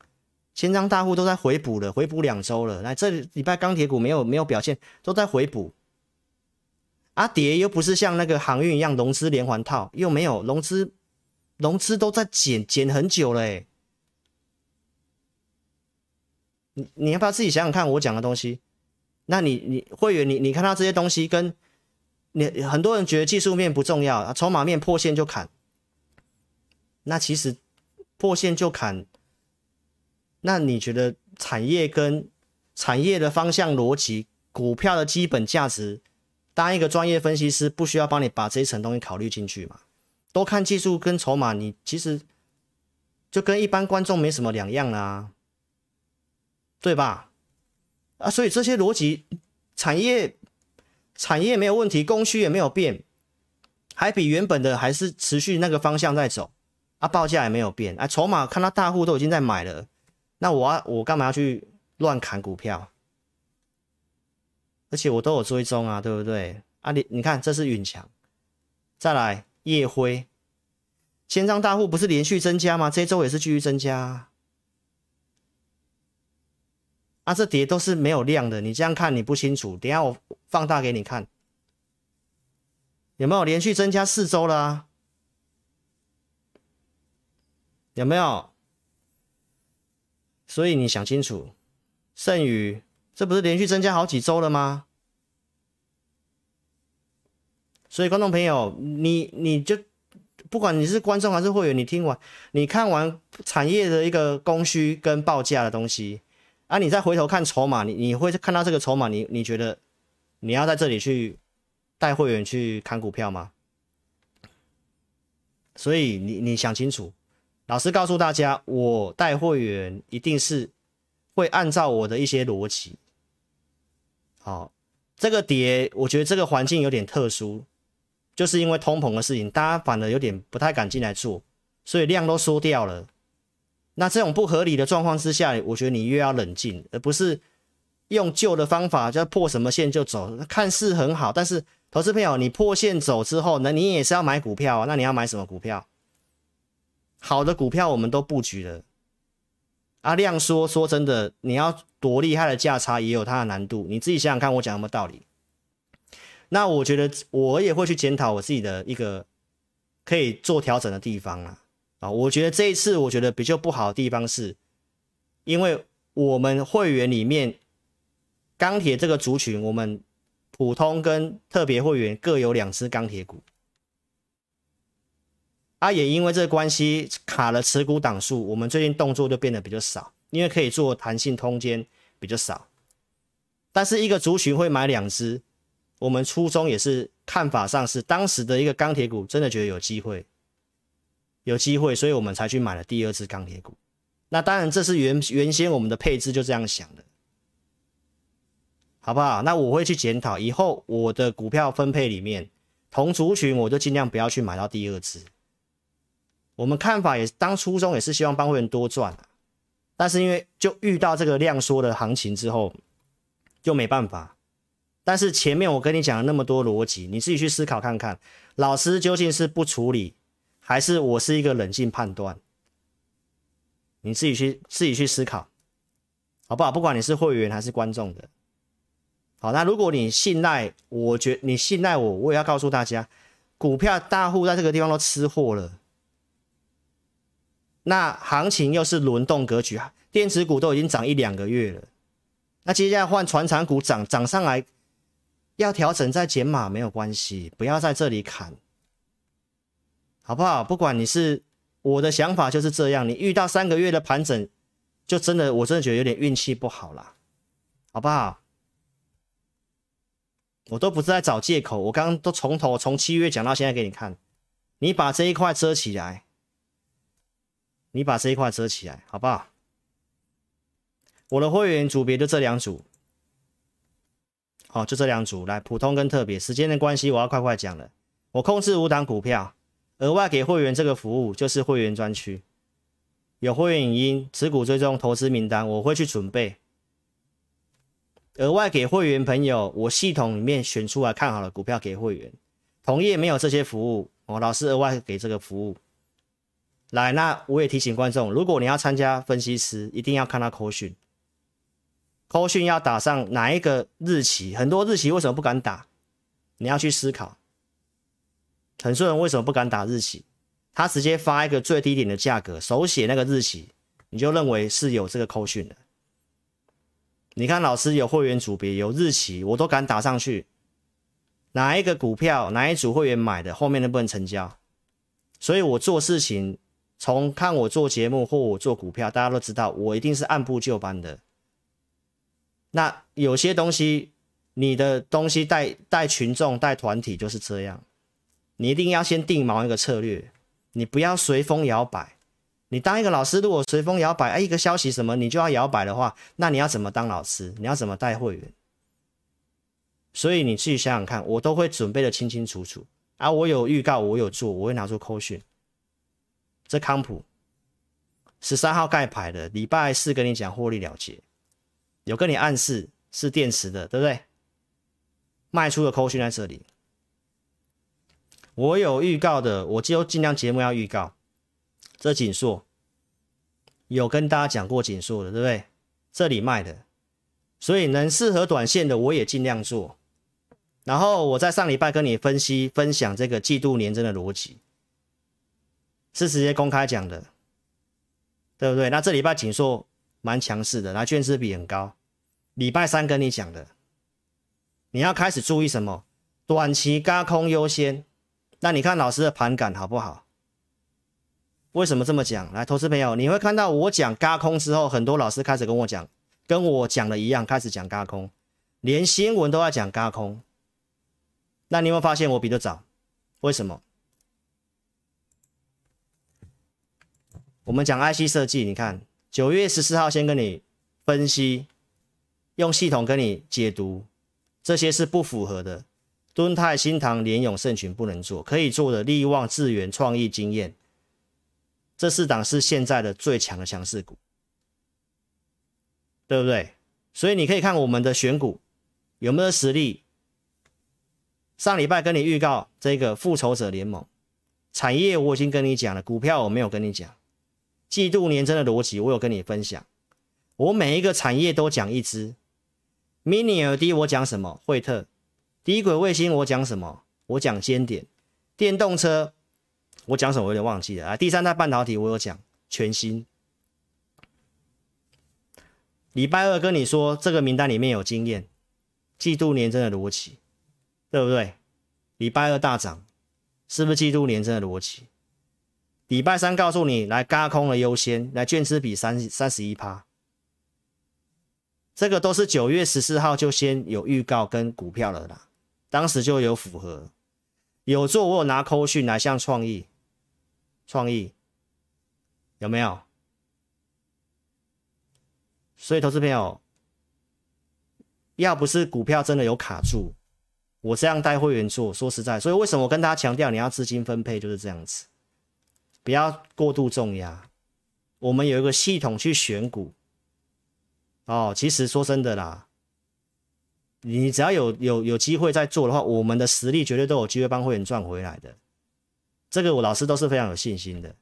1000张大户都在回补了，回补2周了。来，这礼拜钢铁股没有表现，都在回补。啊，跌又不是像那个航运一样融资连环套，又没有融资都在减很久了欸。你要不要自己想想看我讲的东西？那你会员你看到这些东西跟你很多人觉得技术面不重要啊，筹码面破线就砍，那其实破线就砍，那你觉得产业跟产业的方向逻辑、股票的基本价值，当一个专业分析师不需要帮你把这一层东西考虑进去嘛？都看技术跟筹码，你其实就跟一般观众没什么两样啦、啊，对吧？啊，所以这些逻辑，产业没有问题，供需也没有变，还比原本的还是持续那个方向在走啊，报价也没有变啊，筹码看到大户都已经在买了，那我干嘛要去乱砍股票？而且我都有追踪啊，对不对？啊，你看这是允强，再来燁辉，千张大户不是连续增加吗？这周也是继续增加啊，啊这跌都是没有量的，你这样看你不清楚，等一下我放大给你看，有没有连续增加4周了啊？有没有？所以你想清楚，盛宇这不是连续增加好几周了吗？所以观众朋友，你就不管你是观众还是会员，你看完产业的一个供需跟报价的东西啊，你再回头看筹码，你会看到这个筹码，你觉得你要在这里去带会员去看股票吗？所以你想清楚。老师告诉大家，我带会员一定是会按照我的一些逻辑。好，这个跌，我觉得这个环境有点特殊，就是因为通膨的事情，大家反而有点不太敢进来做，所以量都缩掉了。那这种不合理的状况之下，我觉得你越要冷静，而不是用旧的方法，就破什么线就走，看似很好，但是投资朋友，你破线走之后呢，你也是要买股票啊，那你要买什么股票？好的股票我们都布局了啊，量缩说真的，你要多厉害的价差也有它的难度，你自己想想看我讲什么道理。那我觉得我也会去检讨我自己的一个可以做调整的地方啦、啊，我觉得这一次我觉得比较不好的地方是，因为我们会员里面钢铁这个族群，我们普通跟特别会员各有2只钢铁股。啊，也因为这个关系卡了持股档数，我们最近动作就变得比较少，因为可以做弹性空间比较少。但是一个族群会买2只，我们初衷也是看法上是当时的一个钢铁股真的觉得有机会，所以我们才去买了第2只钢铁股。那当然这是原先我们的配置就这样想的，好不好？那我会去检讨以后我的股票分配里面同族群我就尽量不要去买到第2只。我们看法也当初衷也是希望帮会员多赚、啊，但是因为就遇到这个量缩的行情之后，就没办法。但是前面我跟你讲了那么多逻辑，你自己去思考看看，老师究竟是不处理，还是我是一个冷静判断？你自己去思考，好不好？不管你是会员还是观众的，好，那如果你信赖，你信赖我，我也要告诉大家，股票大户在这个地方都吃货了。那行情又是轮动格局，电子股都已经涨1-2个月了，那接下来换传产股涨上来，要调整再减码没有关系，不要在这里砍，好不好？不管你是，我的想法就是这样，你遇到3个月的盘整，就我真的觉得有点运气不好啦，好不好？我都不是在找借口，我刚刚都从头从7月讲到现在给你看，你把这一块遮起来。你把这一块遮起来，好不好？我的会员组别就这2组，好、哦，就这2组，来，普通跟特别。时间的关系，我要快讲了。我控制5档股票，额外给会员这个服务就是会员专区，有会员影音、持股追踪、投资名单，我会去准备。额外给会员朋友，我系统里面选出来看好的股票给会员。同业没有这些服务，我老师额外给这个服务。来，那我也提醒观众，如果你要参加分析师，一定要看到扣讯，扣讯要打上哪一个日期，很多日期为什么不敢打？你要去思考，很多人为什么不敢打日期？他直接发一个最低点的价格，手写那个日期，你就认为是有这个扣讯的。你看老师有会员组别，有日期，我都敢打上去。哪一个股票，哪一组会员买的，后面能不能成交？所以我做事情，从看我做节目或我做股票，大家都知道，我一定是按部就班的。那有些东西，你的东西带群众、带团体就是这样，你一定要先定锚一个策略，你不要随风摇摆。你当一个老师，如果随风摇摆，一个消息什么你就要摇摆的话，那你要怎么当老师？你要怎么带会员？所以你自己想想看，我都会准备的清清楚楚啊！我有预告，我有做，我会拿出扣讯。这康普13号盖牌的，礼拜四跟你讲获利了结，有跟你暗示是电池的，对不对？卖出的扣讯在这里，我有预告的，我就尽量节目要预告。这锦硕有跟大家讲过锦硕的，对不对？这里卖的，所以能适合短线的我也尽量做。然后我在上礼拜跟你分享这个季度年增的逻辑，是直接公开讲的，对不对？那这礼拜锦硕蛮强势的，那券资比很高。礼拜三跟你讲的，你要开始注意什么？短期轧空优先。那你看老师的盘感好不好？为什么这么讲？来，投资朋友，你会看到我讲轧空之后，很多老师开始跟我讲的一样，开始讲轧空，连新闻都在讲轧空。那你有没有发现我比较早？为什么？我们讲 IC 设计，你看9月14号先跟你分析，用系统跟你解读，这些是不符合的。敦泰、新唐、联咏、盛群不能做，可以做的力旺、智源、创意、经验。这四档是现在的最强的强势股，对不对？所以你可以看我们的选股有没有实力。上礼拜跟你预告这个复仇者联盟，产业我已经跟你讲了，股票我没有跟你讲，季度年增的逻辑我有跟你分享，我每一个产业都讲一支。 Mini LED 我讲什么？惠特。低轨卫星我讲什么？我讲尖点。电动车我讲什么？我有点忘记了啊。第三代半导体我有讲全新。礼拜二跟你说这个名单里面有经验，季度年增的逻辑，对不对？礼拜二大涨，是不是季度年增的逻辑？礼拜三告诉你来轧空的优先，来券资比 31%， 这个都是9月14号就先有预告跟股票了啦，当时就有符合。有做，我有拿扣讯来，像创意有没有？所以投资朋友，要不是股票真的有卡住，我这样带会员做，说实在，所以为什么我跟大家强调你要资金分配就是这样子，不要过度重压。我们有一个系统去选股哦，其实说真的啦。你只要有机会在做的话，我们的实力绝对都有机会帮会员赚回来的，这个我老师都是非常有信心的，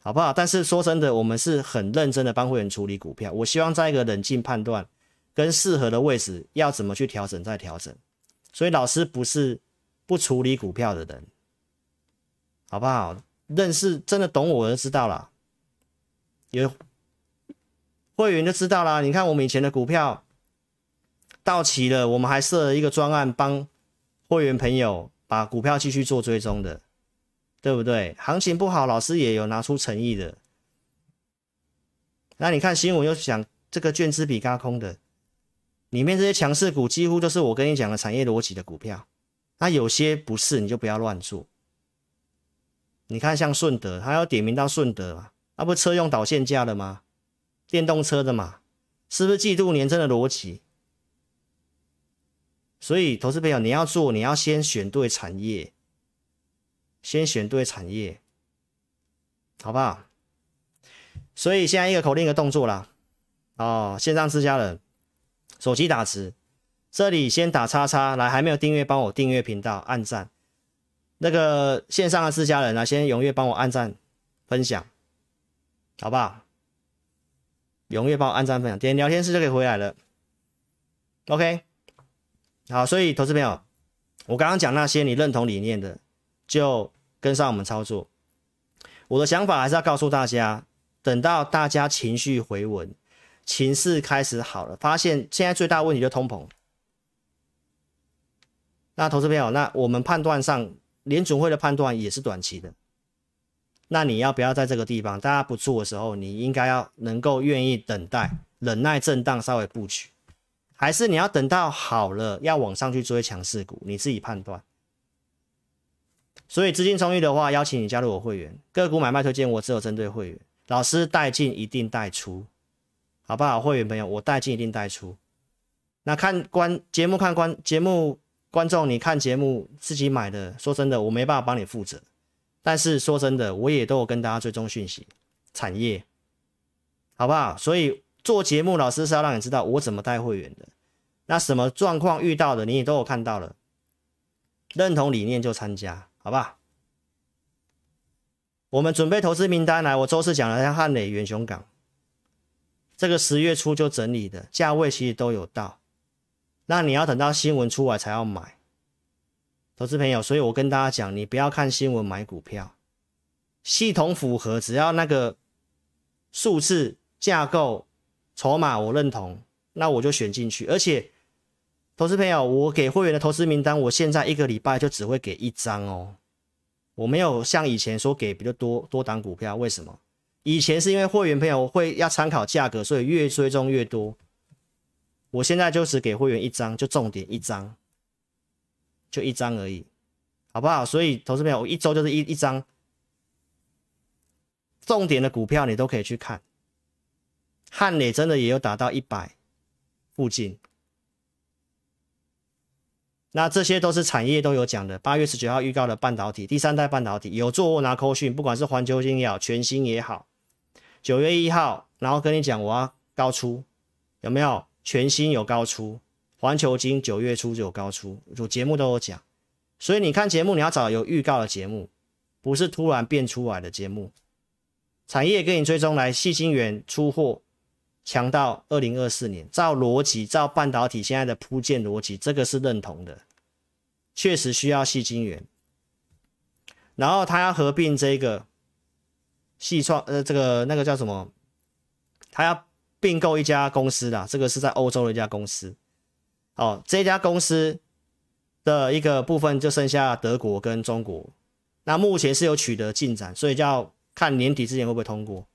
好不好？但是说真的，我们是很认真的帮会员处理股票，我希望在一个冷静判断跟适合的位置要怎么去调整再调整，所以老师不是不处理股票的人，好不好？认识真的懂我就知道啦，有会员就知道啦。你看我们以前的股票到期了，我们还设了一个专案帮会员朋友把股票继续做追踪的，对不对？行情不好，老师也有拿出诚意的。那你看新闻又讲这个券资比轧空的，里面这些强势股几乎都是我跟你讲的产业逻辑的股票，那有些不是你就不要乱做。你看像顺德，他要点名到顺德嘛，那不是车用导线架的吗？电动车的嘛，是不是季度年增的逻辑？所以投资朋友，你要做，你要先选对产业，好不好？所以现在一个口令一个动作啦。哦，线上自家人手机打直，这里先打叉叉来，还没有订阅帮我订阅频道按赞，那个线上的自家人来先踊跃帮我按赞分享，好不好？踊跃帮我按赞分享，点聊天室就可以回来了。OK。好，所以投资朋友，我刚刚讲那些你认同理念的，就跟上我们操作。我的想法还是要告诉大家，等到大家情绪回稳，情势开始好了，发现现在最大问题就是通膨。那投资朋友，那我们判断上，联准会的判断也是短期的。那你要不要在这个地方，大家不做的时候，你应该要能够愿意等待、忍耐震荡，稍微布局，还是你要等到好了要往上去追强势股？你自己判断。所以资金充裕的话，邀请你加入我会员，个股买卖推荐我只有针对会员，老师带进一定带出，好不好？会员朋友，我带进一定带出。那看节目。观众，你看节目自己买的，说真的，我没办法帮你负责。但是说真的，我也都有跟大家追踪讯息、产业，好不好？所以做节目，老师是要让你知道我怎么带会员的。那什么状况遇到的，你也都有看到了。认同理念就参加，好不好？我们准备投资名单来，我周四讲了，像汉磊、远雄港，这个10月初就整理的，价位其实都有到。那你要等到新闻出来才要买，投资朋友，所以我跟大家讲，你不要看新闻买股票，系统符合，只要那个数字、架构、筹码我认同，那我就选进去。而且，投资朋友，我给会员的投资名单，我现在一个礼拜就只会给一张哦，我没有像以前说给比较多档股票，为什么？以前是因为会员朋友会要参考价格，所以越追踪越多。我现在就只给会员一张，就重点一张，就一张而已，好不好？所以投资朋友，我一周就是一张，重点的股票你都可以去看。汉磊真的也有打到100附近，那这些都是产业都有讲的。8月19号预告的半导体，第三代半导体有做或拿扣讯，不管是环球晶也好，全新也好。9月1号，然后跟你讲我要高出，有没有？全新有高出，环球晶9月初就有高出，我节目都有讲，所以你看节目你要找有预告的节目，不是突然变出来的节目。产业跟你追踪来，矽晶圆出货强到2024年，照逻辑，照半导体现在的铺建逻辑，这个是认同的，确实需要矽晶圆。然后他要合并这个矽创，这个那个叫什么？他要并购一家公司啦，这个是在欧洲的一家公司。哦，这家公司的一个部分就剩下德国跟中国，那目前是有取得进展，所以要看年底之前会不会通过。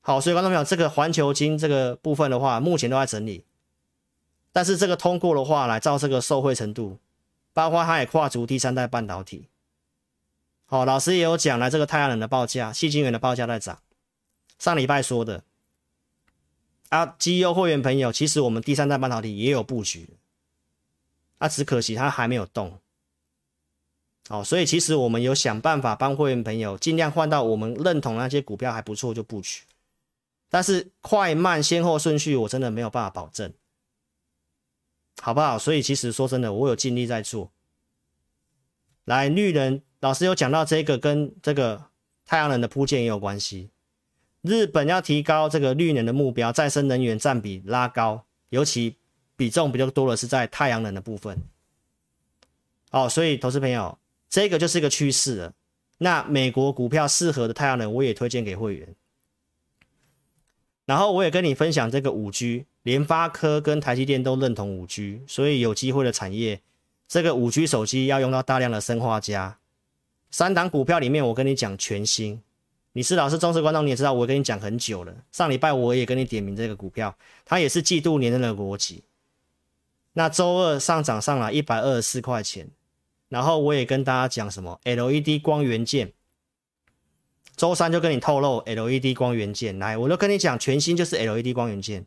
好，所以观众朋友，这个环球晶这个部分的话，目前都在整理，但是这个通过的话，来照这个受惠程度，包括它也跨足第三代半导体。好，老师也有讲了，这个太阳能的报价、矽晶圆的报价在涨，上礼拜说的。啊，基优会员朋友，其实我们第三代半导体也有布局，啊，只可惜它还没有动。好，所以其实我们有想办法帮会员朋友尽量换到我们认同那些股票还不错就布局，但是快慢先后顺序我真的没有办法保证，好不好？所以其实说真的，我有尽力在做。来，绿能老师有讲到这个跟这个太阳能的铺建也有关系。日本要提高这个绿能的目标，再生能源占比拉高，尤其比重比较多的是在太阳能的部分。哦，所以投资朋友，这个就是一个趋势了。那美国股票适合的太阳能，我也推荐给会员。然后我也跟你分享这个 5G， 联发科跟台积电都认同 5G， 所以有机会的产业，这个 5G 手机要用到大量的砷化镓。三档股票里面，我跟你讲全新。你是老师忠实观众，你也知道我跟你讲很久了。上礼拜我也跟你点名这个股票，它也是季度年增的逻辑。那周二上涨上来124块钱，然后我也跟大家讲什么 LED 光元件，周三就跟你透露 LED 光元件，来，我就跟你讲全新就是 LED 光元件。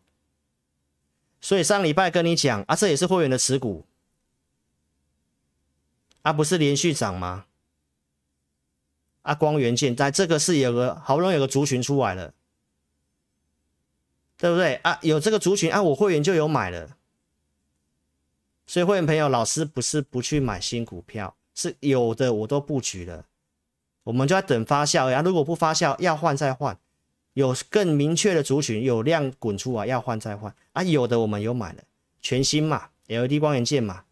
所以上礼拜跟你讲啊，这也是会员的持股，啊，不是连续涨吗？啊，光元件在这个是有个好不容易有个族群出来了，对不对啊？有这个族群啊，我会员就有买了，所以会员朋友，老师不是不去买新股票，是有的我都布局了，我们就要等发酵啊。如果不发酵，要换再换，有更明确的族群有量滚出来，要换再换啊。有的我们有买了，全新嘛，LED 光元件嘛，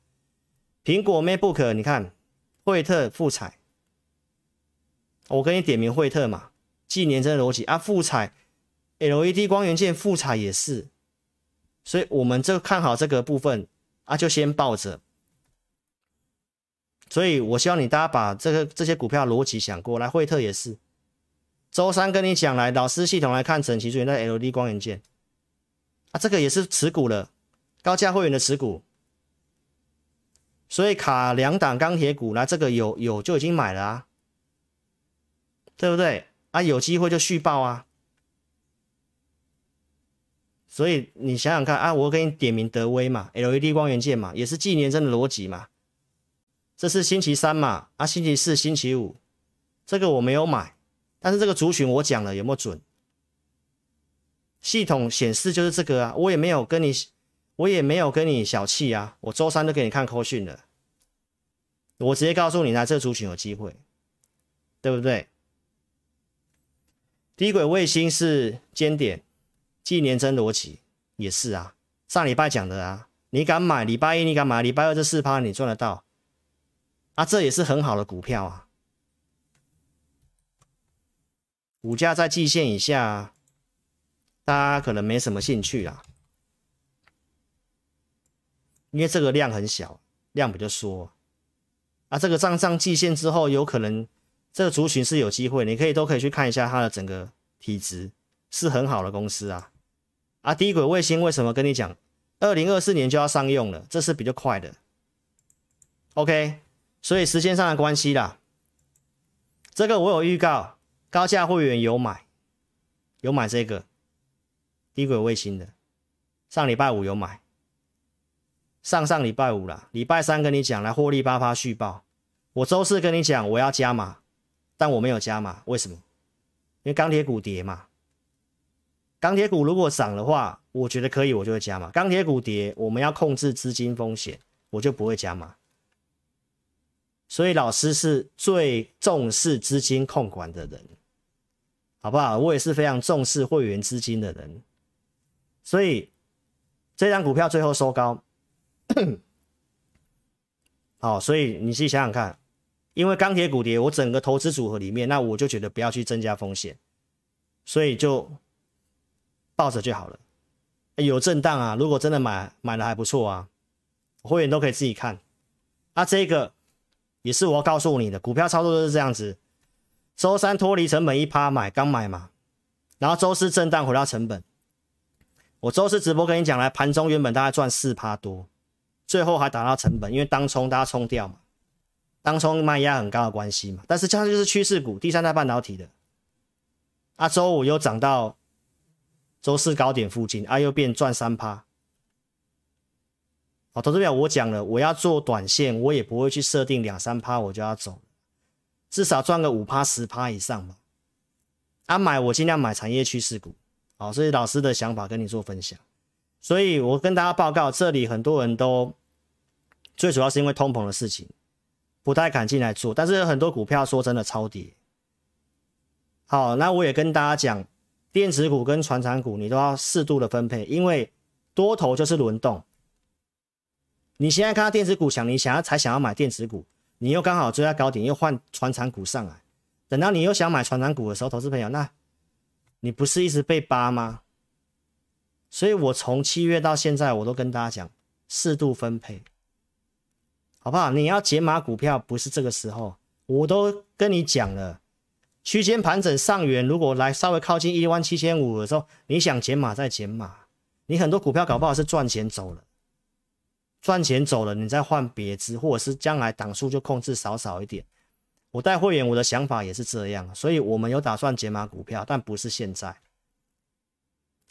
苹果 MacBook， 你看惠特、富彩，我跟你点名惠特嘛，纪年真的逻辑啊，富彩 LED 光元件，富彩也是，所以我们就看好这个部分啊，就先抱着。所以我希望你大家把这些股票逻辑想过来，惠特也是。周三跟你讲来，老师系统来看整齐出现在 LED 光元件啊，这个也是持股了，高价会员的持股。所以卡两档钢铁股，来这个有就已经买了啊，对不对啊？有机会就续报啊。所以你想想看啊，我给你点名德威嘛 ，LED 光元件嘛，也是纪年真的逻辑嘛。这是星期三嘛，啊，星期四、星期五，这个我没有买，但是这个族群我讲了，有没有准？系统显示就是这个啊，我也没有跟你小气啊，我周三都给你看扣讯了，我直接告诉你呢，这个族群有机会，对不对？低轨卫星是尖点，纪年真逻辑也是啊，上礼拜讲的啊，你敢买，礼拜一你敢买，礼拜二这 4% 你赚得到。啊，这也是很好的股票啊，股价在季线以下，大家可能没什么兴趣啦，因为这个量很小，量比较缩啊。这个上季线之后，有可能这个族群是有机会，你都可以去看一下它的整个体质，是很好的公司啊。啊，低轨卫星为什么跟你讲，2024年就要商用了，这是比较快的。OK。所以时间上的关系啦，这个我有预告，高价会员有买这个低轨卫星的，上礼拜五有买，上礼拜五啦，礼拜三跟你讲来获利8%续报，我周四跟你讲我要加码，但我没有加码，为什么？因为钢铁股跌嘛，钢铁股如果涨的话，我觉得可以，我就会加码，钢铁股跌，我们要控制资金风险，我就不会加码。所以老师是最重视资金控管的人，好不好？我也是非常重视会员资金的人，所以这张股票最后收高，好，所以你自己想想看，因为钢铁股跌，我整个投资组合里面，那我就觉得不要去增加风险，所以就抱着就好了。有震荡啊，如果真的买了还不错啊，会员都可以自己看。啊，这个。也是我要告诉你的，股票操作就是这样子。周三脱离成本 1% 买，刚买嘛，然后周四震荡回到成本。我周四直播跟你讲来，盘中原本大概赚 4% 多，最后还打到成本，因为当冲大家冲掉嘛，当冲卖压很高的关系嘛。但是它就是趋势股，第三代半导体的。啊，周五又涨到周四高点附近，啊又变赚 3%。好，投资表我讲了，我要做短线，我也不会去设定 2-3% 我就要走，至少赚个 5%-10% 以上嘛。啊，买我尽量买产业趋势股，好，所以老师的想法跟你做分享。所以我跟大家报告，这里很多人都最主要是因为通膨的事情不太敢进来做，但是有很多股票说真的超跌。好，那我也跟大家讲，电子股跟传产股你都要适度的分配，因为多头就是轮动。你现在看到电子股强，你想要买电子股，你又刚好追在高点，又换传产股上来，等到你又想买传产股的时候，投资朋友，那你不是一直被扒吗？所以我从7月到现在，我都跟大家讲，适度分配，好不好？你要解码股票，不是这个时候，我都跟你讲了，区间盘整上缘，如果来稍微靠近17500的时候，你想解码再解码，你很多股票搞不好是赚钱走了。赚钱走了，你再换别支，或者是将来档数就控制少一点。我带会员，我的想法也是这样，所以我们有打算解码股票，但不是现在。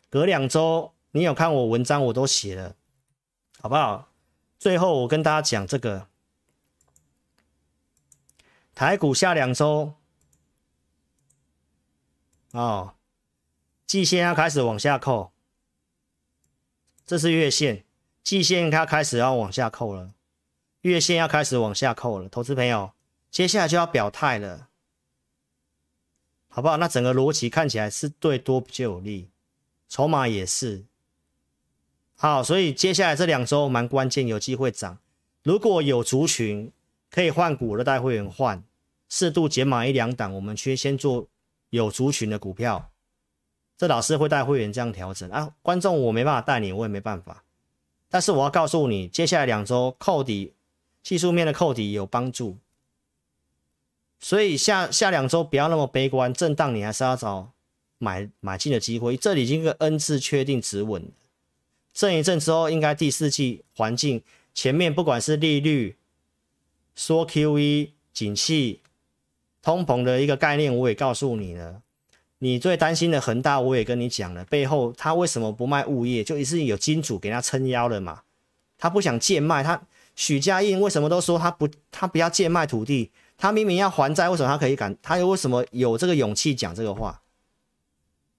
隔2周，你有看我文章，我都写了，好不好？最后我跟大家讲这个，台股下2周，哦，季线要开始往下扣，这是月线。季线它开始要往下扣了，月线要开始往下扣了，投资朋友，接下来就要表态了，好不好？那整个逻辑看起来是对多比较有利，筹码也是。好，所以接下来这2周蛮关键，有机会涨。如果有族群可以换股，我都带会员换，适度减码一两档，我们先做有族群的股票。这老师会带会员这样调整啊，观众我没办法带你，我也没办法。但是我要告诉你，接下来2周扣底，技术面的扣底有帮助。所以下2周不要那么悲观，震荡你还是要找买进的机会。这里已经个 N 字确定止稳了，震一震之后，应该第4季环境。前面不管是利率、缩 QE、景气、通膨的一个概念，我也告诉你了。你最担心的恒大，我也跟你讲了，背后他为什么不卖物业，就是有金主给他撑腰了嘛。他不想贱卖，他许家印为什么都说他不要贱卖土地，他明明要还债，为什么他可以敢？他又为什么有这个勇气讲这个话？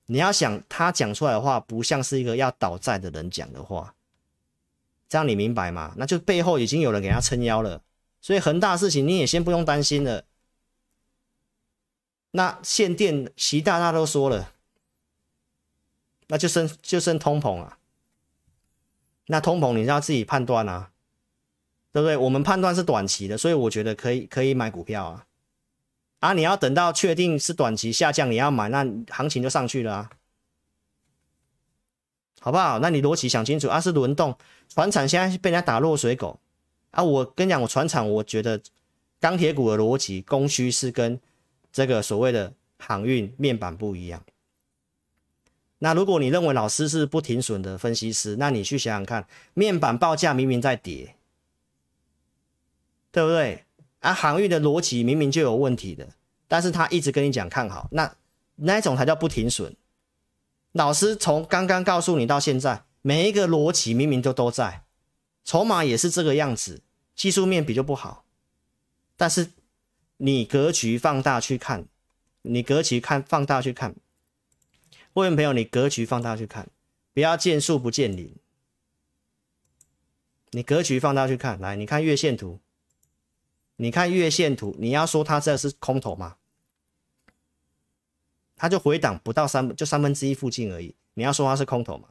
你要想，他讲出来的话，不像是一个要倒债的人讲的话。这样你明白吗？那就背后已经有人给他撑腰了，所以恒大事情你也先不用担心了。那限电，习大大都说了，那就剩通膨啊。那通膨你要自己判断啊，对不对？我们判断是短期的，所以我觉得可以买股票啊。啊，你要等到确定是短期下降，你要买，那行情就上去了啊。好不好？那你逻辑想清楚啊，是轮动。传产现在被人家打落水狗啊！我跟你讲，我传产，我觉得钢铁股的逻辑供需是跟这个所谓的航运面板不一样。那如果你认为老师是不停损的分析师，那你去想想看，面板报价明明在跌，对不对？啊，航运的逻辑明明就有问题的，但是他一直跟你讲看好，那一种才叫不停损。老师从刚刚告诉你到现在，每一个逻辑明明都在，筹码也是这个样子，技术面比较不好，但是你格局放大去看，各位朋友，你格局放大去看，不要见树不见林，你格局放大去看，来，你看月线图，你要说它这是空头吗？它就回档不到3分之一附近而已，你要说它是空头吗？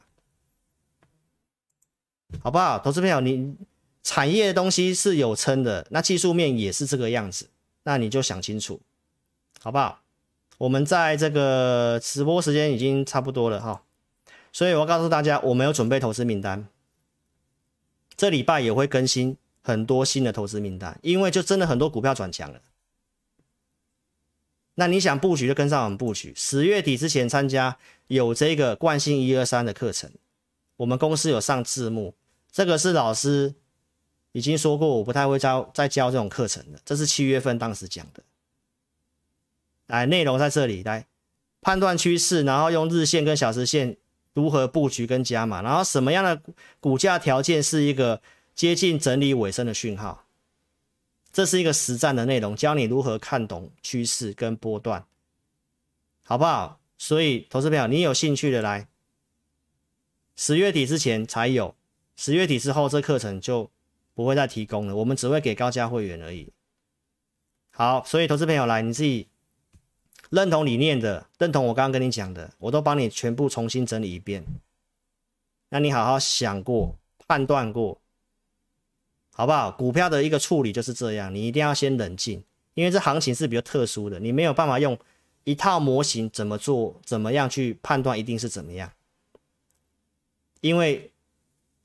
好不好，投资朋友，你产业的东西是有撑的，那技术面也是这个样子，那你就想清楚，好不好？我们在这个直播时间已经差不多了哈，所以我要告诉大家，我们有准备投资名单，这礼拜也会更新很多新的投资名单，因为就真的很多股票转强了。那你想布局就跟上我们布局，10月底之前参加有这个惯性123的课程，我们公司有上字幕，这个是老师已经说过，我不太会再教这种课程的，这是7月份当时讲的。来，内容在这里，来判断趋势，然后用日线跟小时线如何布局跟加码，然后什么样的股价条件是一个接近整理尾声的讯号。这是一个实战的内容，教你如何看懂趋势跟波段，好不好？所以投资朋友，你有兴趣的来，10月底之前才有，10月底之后这课程就不会再提供了，我们只会给高价会员而已。好，所以投资朋友，来，你自己认同理念的，认同我刚刚跟你讲的，我都帮你全部重新整理一遍，那你好好想过，判断过，好不好？股票的一个处理就是这样，你一定要先冷静，因为这行情是比较特殊的，你没有办法用一套模型怎么做，怎么样去判断一定是怎么样。因为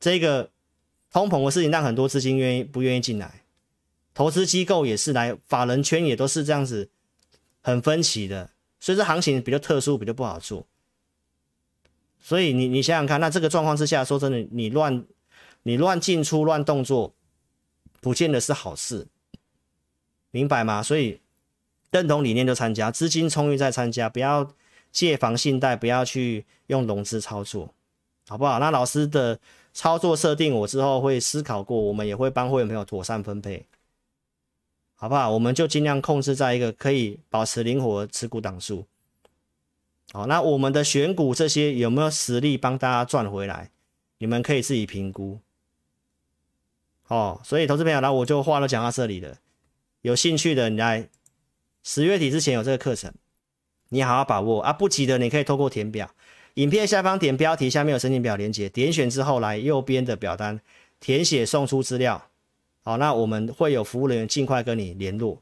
这个通膨的事情让很多资金不愿意进来，投资机构也是来，法人圈也都是这样子，很分歧的，所以这行情比较特殊，比较不好做。所以你想想看，那这个状况之下，说真的，你乱进出、乱动作，不见得是好事，明白吗？所以认同理念就参加，资金充裕再参加，不要借房信贷，不要去用融资操作，好不好？那老师的操作设定我之后会思考过，我们也会帮会员朋友妥善分配，好不好？我们就尽量控制在一个可以保持灵活的持股档数。好，那我们的选股这些有没有实力帮大家赚回来，你们可以自己评估。所以投资朋友，来，我就话都讲到这里了。有兴趣的，你来10月底之前有这个课程，你好好把握啊！不急的，你可以透过填表，影片下方点标题，下面有申请表连结，点选之后来右边的表单填写送出资料，好，那我们会有服务人员尽快跟你联络。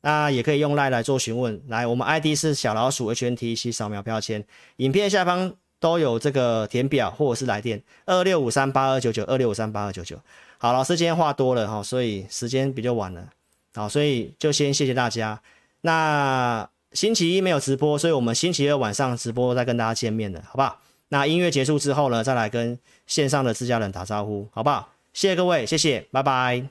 那也可以用 LINE 来做询问。来，我们 ID 是小老鼠 HNTC， 扫描标签，影片下方都有这个填表或者是来电26538299 26538299。好，老师今天话多了哈，所以时间比较晚了，好，所以就先谢谢大家。那星期一没有直播，所以我们星期二晚上直播再跟大家见面了，好不好？那音乐结束之后呢，再来跟线上的自家人打招呼，好不好？谢谢各位，谢谢，拜拜。